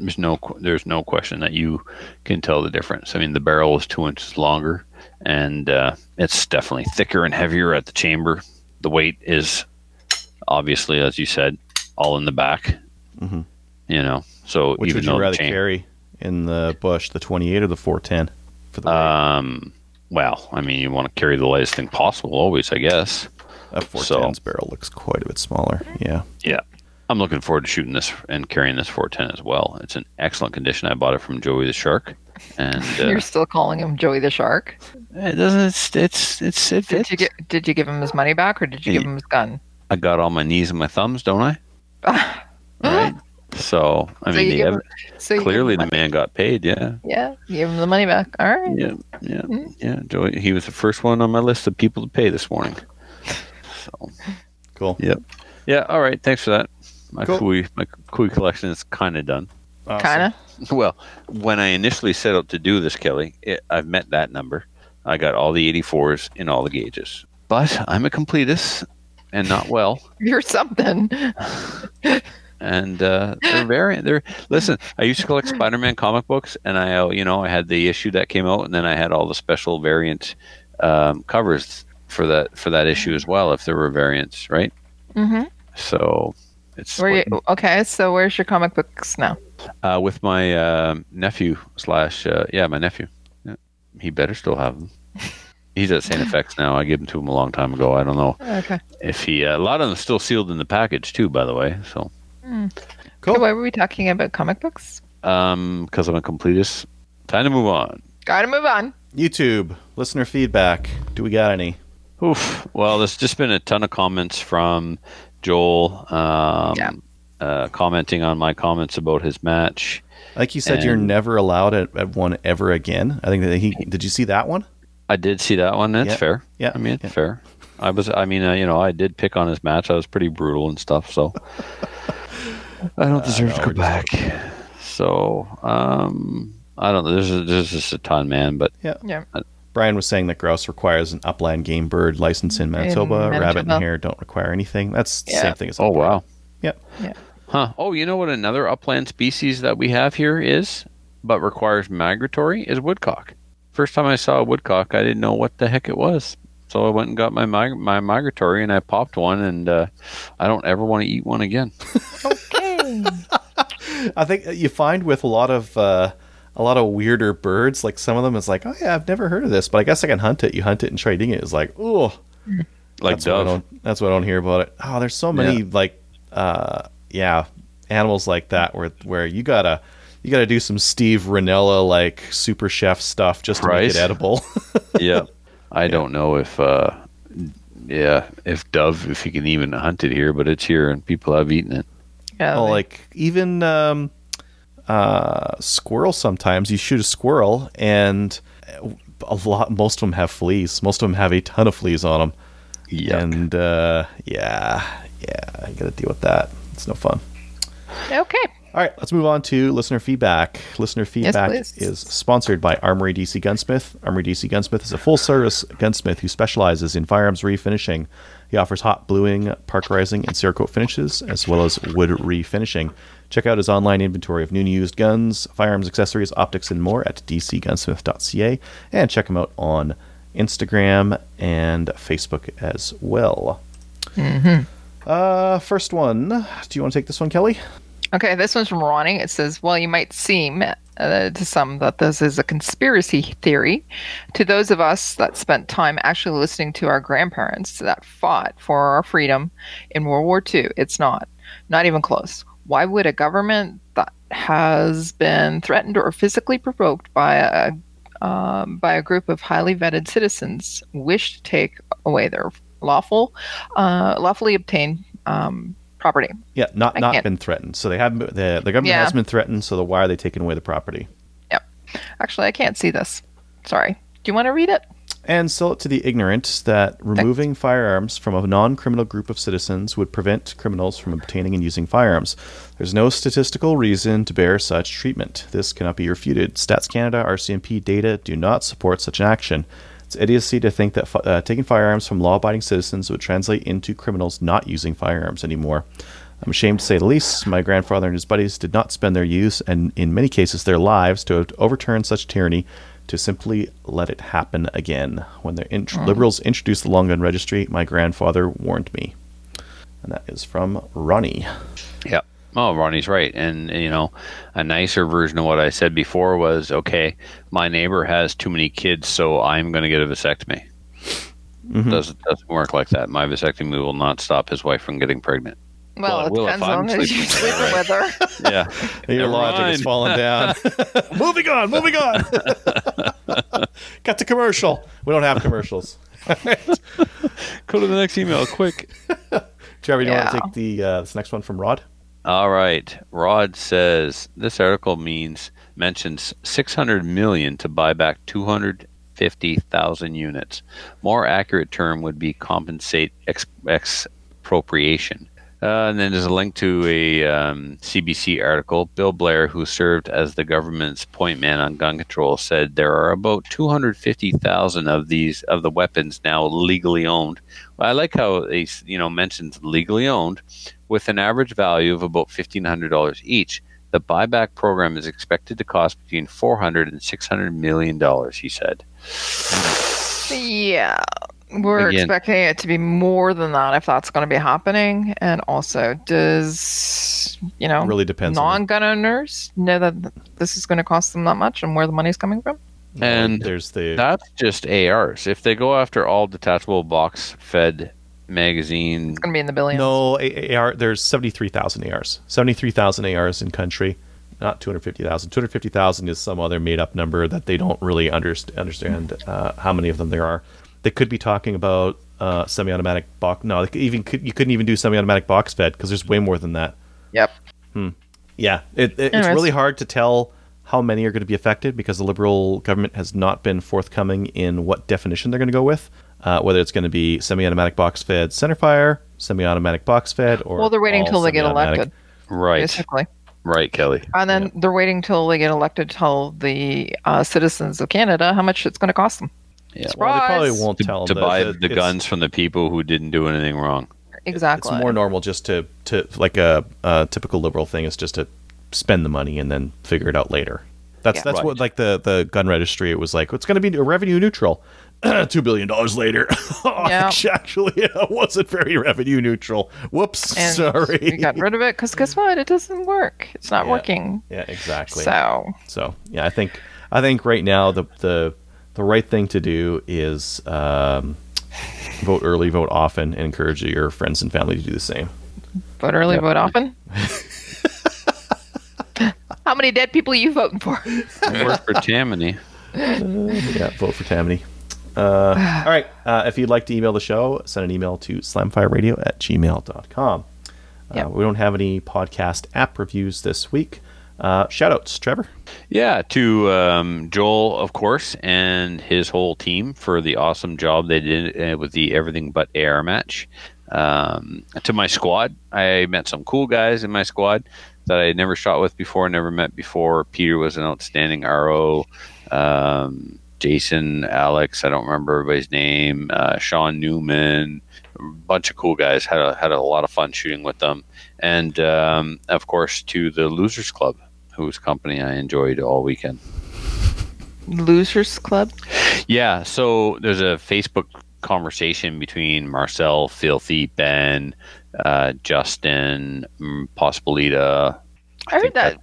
There's no question that you can tell the difference. I mean, the barrel is 2 inches longer, and it's definitely thicker and heavier at the chamber. The weight is, obviously, as you said, all in the back. Mm-hmm. You know, so which even would you rather carry in the bush, the 28 or the 410? For the well, I mean, you want to carry the lightest thing possible always, I guess. A 410's barrel looks quite a bit smaller. Yeah. Yeah. I'm looking forward to shooting this and carrying this 410 as well. It's in excellent condition. I bought it from Joey the Shark. And you're still calling him Joey the Shark? It doesn't. It fits. Did you give him his money back, or did you give him his gun? I got all my knees and my thumbs, don't I? Right. So, I mean, clearly the man got paid, yeah. Yeah, give him the money back. All right. Yeah, mm-hmm. Yeah. Joey, he was the first one on my list of people to pay this morning. So, cool. Yep. Yeah, all right. Thanks for that. My Cooey collection is kind of done. Awesome. Kind of. Well, when I initially set out to do this, Kelly, I've met that number. I got all the 84s in all the gauges. But I'm a completist, and not well. You're something. And they're listen, I used to collect Spider-Man comic books, and I had the issue that came out, and then I had all the special variant covers for that issue as well, if there were variants, right? Mm-hmm. So it's okay. So where's your comic books now? With my nephew my nephew. Yeah, he better still have them. He's at St. Effects now. I gave him to him a long time ago. I don't know if he a lot of them still sealed in the package too, by the way. So. Cool. So why were we talking about comic books? Because I'm a completist. Time to move on. Gotta move on. YouTube listener feedback. Do we got any? Oof. Well, there's just been a ton of comments from Joel commenting on my comments about his match. Like you said, you're never allowed at one ever again. I think that did you see that one? I did see that one. That's fair. Yeah. I mean, it's fair. I did pick on his match. I was pretty brutal and stuff, so I don't deserve to go back. So, I don't know. There's just a ton, man. But yeah. Brian was saying that grouse requires an upland game bird license in Manitoba. Rabbit and hare don't require anything. That's the same thing as upland. Oh, wow. Yep. Yeah. Huh. Oh, you know what another upland species that we have here is, but requires migratory, is woodcock. First time I saw a woodcock, I didn't know what the heck it was. So I went and got my migratory, and I popped one, and I don't ever want to eat one again. Okay. I think you find with a lot of weirder birds, like some of them, it's like, oh yeah, I've never heard of this, but I guess I can hunt it. You hunt it and try eating it. It's like, ooh, like that's dove. That's why I don't hear about it. Oh, there's so many animals like that where you gotta do some Steve Ranella like super chef stuff just to make it edible. Yeah. I don't know if you can even hunt it here, but it's here and people have eaten it. Yeah. Well, like even squirrel. Sometimes you shoot a squirrel, and most of them have fleas. Most of them have a ton of fleas on them. Yuck. And I got to deal with that. It's no fun. Okay. All right, let's move on to listener feedback. Listener feedback is sponsored by Armory DC Gunsmith. Armory DC Gunsmith is a full-service gunsmith who specializes in firearms refinishing. He offers hot bluing, parkerizing, and Cerakote finishes, as well as wood refinishing. Check out his online inventory of new and used guns, firearms, accessories, optics, and more at dcgunsmith.ca. And check him out on Instagram and Facebook as well. Mm-hmm. First one. Do you want to take this one, Kelly? Okay, this one's from Ronnie. It says, well, you might seem to some that this is a conspiracy theory. To those of us that spent time actually listening to our grandparents that fought for our freedom in World War II, it's not even close. Why would a government that has been threatened or physically provoked by a group of highly vetted citizens wish to take away their lawfully obtained property? Yeah, not been threatened. So they haven't. The government has been threatened. So why are they taking away the property? Yep. Actually, I can't see this. Sorry. Do you want to read it? And sell it to the ignorant that removing firearms from a non-criminal group of citizens would prevent criminals from obtaining and using firearms. There's no statistical reason to bear such treatment. This cannot be refuted. Stats Canada, RCMP data do not support such an action. It's idiocy to think that taking firearms from law-abiding citizens would translate into criminals not using firearms anymore. I'm ashamed to say the least. My grandfather and his buddies did not spend their youth, and in many cases their lives, to overturn such tyranny, to simply let it happen again. When the Liberals introduced the long gun registry, my grandfather warned me. And that is from Ronnie. Yeah. Oh, Ronnie's right. And, a nicer version of what I said before was, okay, my neighbor has too many kids, so I'm going to get a vasectomy. Mm-hmm. Doesn't work like that. My vasectomy will not stop his wife from getting pregnant. Well, it depends on who you sleep with her. Yeah. Your logic is falling down. Moving on. Cut to commercial. We don't have commercials. Go to the next email, quick. Trevor, you want to take this next one from Rod? All right. Rod says this article mentions $600 million to buy back 250,000 units. More accurate term would be compensate expropriation. And then there's a link to a CBC article. Bill Blair, who served as the government's point man on gun control, said there are about 250,000 of these of the weapons now legally owned. Well, I like how they mentions legally owned, with an average value of about $1,500 each. The buyback program is expected to cost between $400 and $600 million. He said. Yeah. We're expecting it to be more than that if that's going to be happening. And also, does really depends non-gun owners know that this is going to cost them that much and where the money's coming from? And there's that's just ARs. If they go after all detachable box-fed magazine, it's going to be in the billions. No, AR. There's 73,000 ARs. 73,000 ARs in country. Not 250,000. 250,000 is some other made-up number that they don't really understand how many of them there are. They could be talking about semi-automatic box. No, you couldn't even do semi-automatic box fed because there's way more than that. Yep. Yeah, it's really hard to tell how many are going to be affected because the Liberal government has not been forthcoming in what definition they're going to go with, whether it's going to be semi-automatic box fed centerfire, semi-automatic box fed, or well, they're waiting till they get elected, right? Basically. Right, Kelly. And then they're waiting till they get elected to tell the citizens of Canada how much it's going to cost them. Yeah. Well, they probably won't tell them to buy the guns from the people who didn't do anything wrong. Exactly. It's more normal just to like a typical Liberal thing is just to spend the money and then figure it out later. That's right. What like the gun registry. It was like it's going to be revenue neutral. $2 billion later. Actually, it wasn't very revenue neutral. Whoops, and sorry. We got rid of it because guess what? It doesn't work. It's not working. Yeah, exactly. So yeah, I think right now the right thing to do is vote early, vote often, and encourage your friends and family to do the same. Vote early, vote often? How many dead people are you voting for? I work for Tammany. Vote for Tammany. All right. If you'd like to email the show, send an email to slamfireradio@gmail.com. We don't have any podcast app reviews this week. Shout-outs, Trevor. Yeah, to Joel, of course, and his whole team for the awesome job they did with the Everything But AR match. To my squad, I met some cool guys in my squad that I had never shot with before, never met before. Peter was an outstanding RO. Jason, Alex, I don't remember everybody's name. Sean Newman, a bunch of cool guys. Had a lot of fun shooting with them. And, of course, to the Losers Club, whose company I enjoyed all weekend. Losers Club? Yeah, so there's a Facebook conversation between Marcel, Filthy, Ben, Justin, Pospolita. I heard that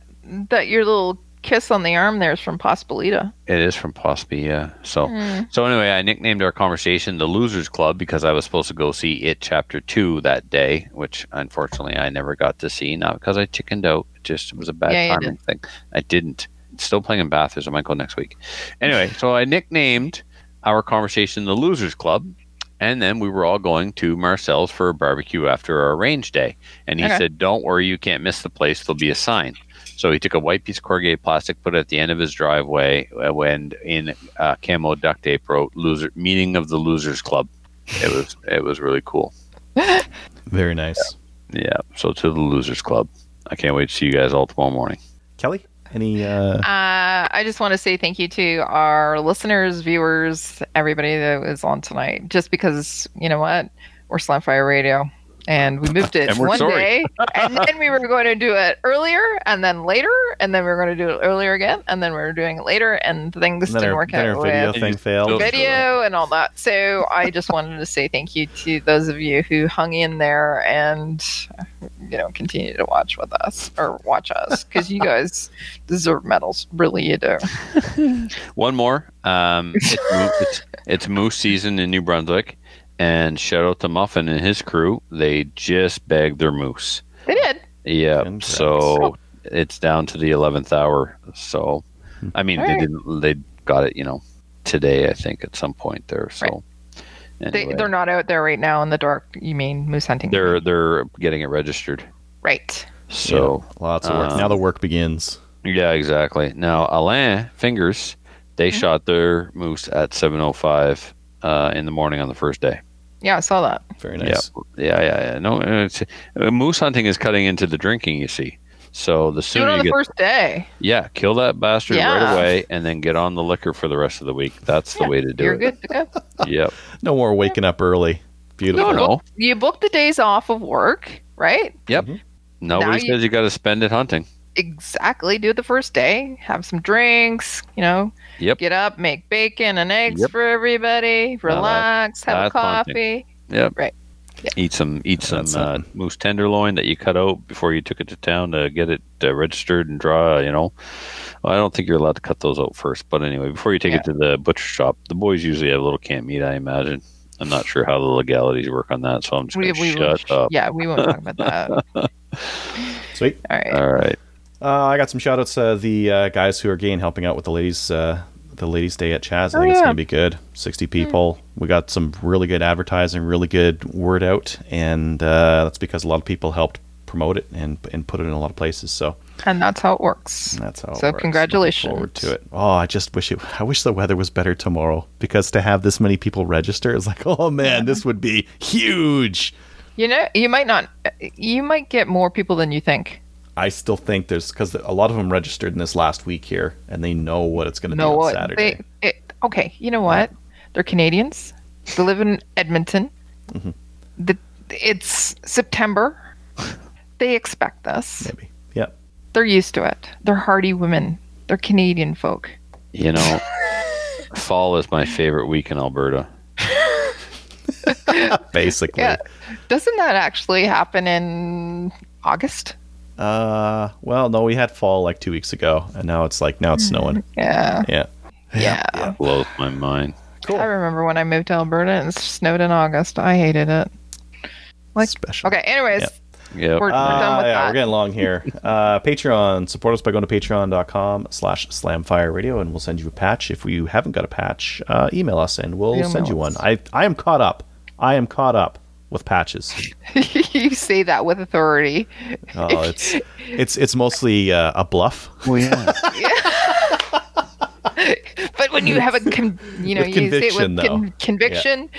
your little kiss on the arm there is from Pospolita. It is from Pospi, yeah. So anyway, I nicknamed our conversation the Losers Club because I was supposed to go see It Chapter 2 that day, which unfortunately I never got to see. Not because I chickened out. It just was a bad timing thing. I didn't. It's still playing in Bathurst. I might go next week. Anyway, so I nicknamed our conversation the Losers Club. And then we were all going to Marcel's for a barbecue after our range day. And he said, don't worry, you can't miss the place. There'll be a sign. So he took a white piece of corrugated plastic, put it at the end of his driveway, and in camo duct tape wrote "Meeting of the Losers Club." It was really cool. Very nice. Yeah. So to the Losers Club, I can't wait to see you guys all tomorrow morning. Kelly, any? I just want to say thank you to our listeners, viewers, everybody that was on tonight. Just because you know what, we're Slamfire Radio. And we moved it one day, and then we were going to do it earlier, and then later, and then we were going to do it earlier again, and then we were doing it later, and things didn't work out. Our video thing failed. Video and all that. So I just wanted to say thank you to those of you who hung in there and continue to watch with us or watch us because you guys deserve medals. Really, you do. One more. It's moose season in New Brunswick. And shout out to Muffin and his crew. They just bagged their moose. They did. Yeah. So it's down to the 11th hour. So, I mean, they didn't. They got it, today, I think, at some point there. So anyway. They're not out there right now in the dark. You mean moose hunting? They're getting it registered. Right. So lots of work. Now the work begins. Yeah, exactly. Now, Alain Fingers, they shot their moose at 7:05 in the morning on the first day. Yeah, I saw that. Very nice. Yeah. No, it's, moose hunting is cutting into the drinking, you see. So the sooner you get on the first day. Yeah, kill that bastard right away and then get on the liquor for the rest of the week. That's the way to do it. You're good to go. Yep. No more waking up early. Beautiful. No. You book the days off of work, right? Yep. Mm-hmm. Nobody says you got to spend it hunting. Exactly. Do it the first day. Have some drinks, Yep. Get up, make bacon and eggs for everybody. Relax, have a coffee. Yep. Right. Yeah. Eat some moose tenderloin that you cut out before you took it to town to get it registered and draw, I don't think you're allowed to cut those out first. But anyway, before you take it to the butcher shop, the boys usually have a little camp meat, I imagine. I'm not sure how the legalities work on that, so I'm just going to shut up. Yeah, we won't talk about that. Sweet. All right. I got some shout-outs to the guys who are helping out with the ladies' day at Chaz. I think it's going to be good. 60 people. We got some really good advertising, really good word out, and that's because a lot of people helped promote it and put it in a lot of places. And that's how it works. So congratulations. Looking forward to it. Oh, I wish the weather was better tomorrow, because to have this many people register is like, oh man, this would be huge. You might get more people than you think. I still think because a lot of them registered in this last week here, and they know what it's going to be on Saturday. You know what? They're Canadians. They live in Edmonton. Mm-hmm. It's September. They expect this. Maybe. Yep. They're used to it. They're hardy women. They're Canadian folk. Fall is my favorite week in Alberta. Basically. Yeah. Doesn't that actually happen in August? Well, no, we had fall like 2 weeks ago, and now it's snowing. Yeah. Blows my mind. Cool. I remember when I moved to Alberta and it snowed in August. I hated it. Special. Okay. Anyways, we're done with that. We're getting long here. Patreon, support us by going to patreon.com/slamfireradio, and we'll send you a patch. If you haven't got a patch, email us and we'll send you one. I am caught up with patches. You say that with authority. Oh, it's mostly a bluff. Well, yeah. But when you have a you say it with conviction,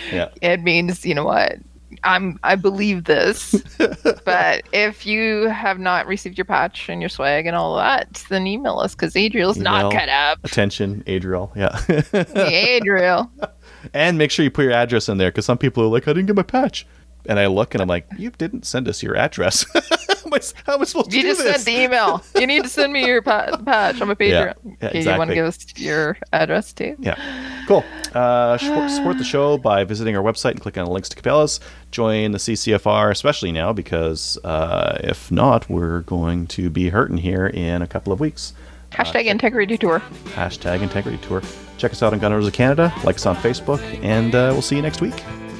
it means what I believe this. But if you have not received your patch and your swag and all that, then email us, because Adriel's not cut up. Attention, Adriel. Yeah. Adriel. And make sure you put your address in there, because some people are like, I didn't get my patch. And I look and I'm like, you didn't send us your address. How am I supposed to do this? You just sent the email. You need to send me your patch. I'm a Patreon. Yeah, exactly. You want to give us your address too? Yeah. Cool. Support the show by visiting our website and clicking on the links to Cabela's. Join the CCFR, especially now, because if not, we're going to be hurting here in a couple of weeks. Hashtag Integrity Tour. Hashtag Integrity Tour. Check us out on Gun Owners of Canada. Like us on Facebook. And we'll see you next week.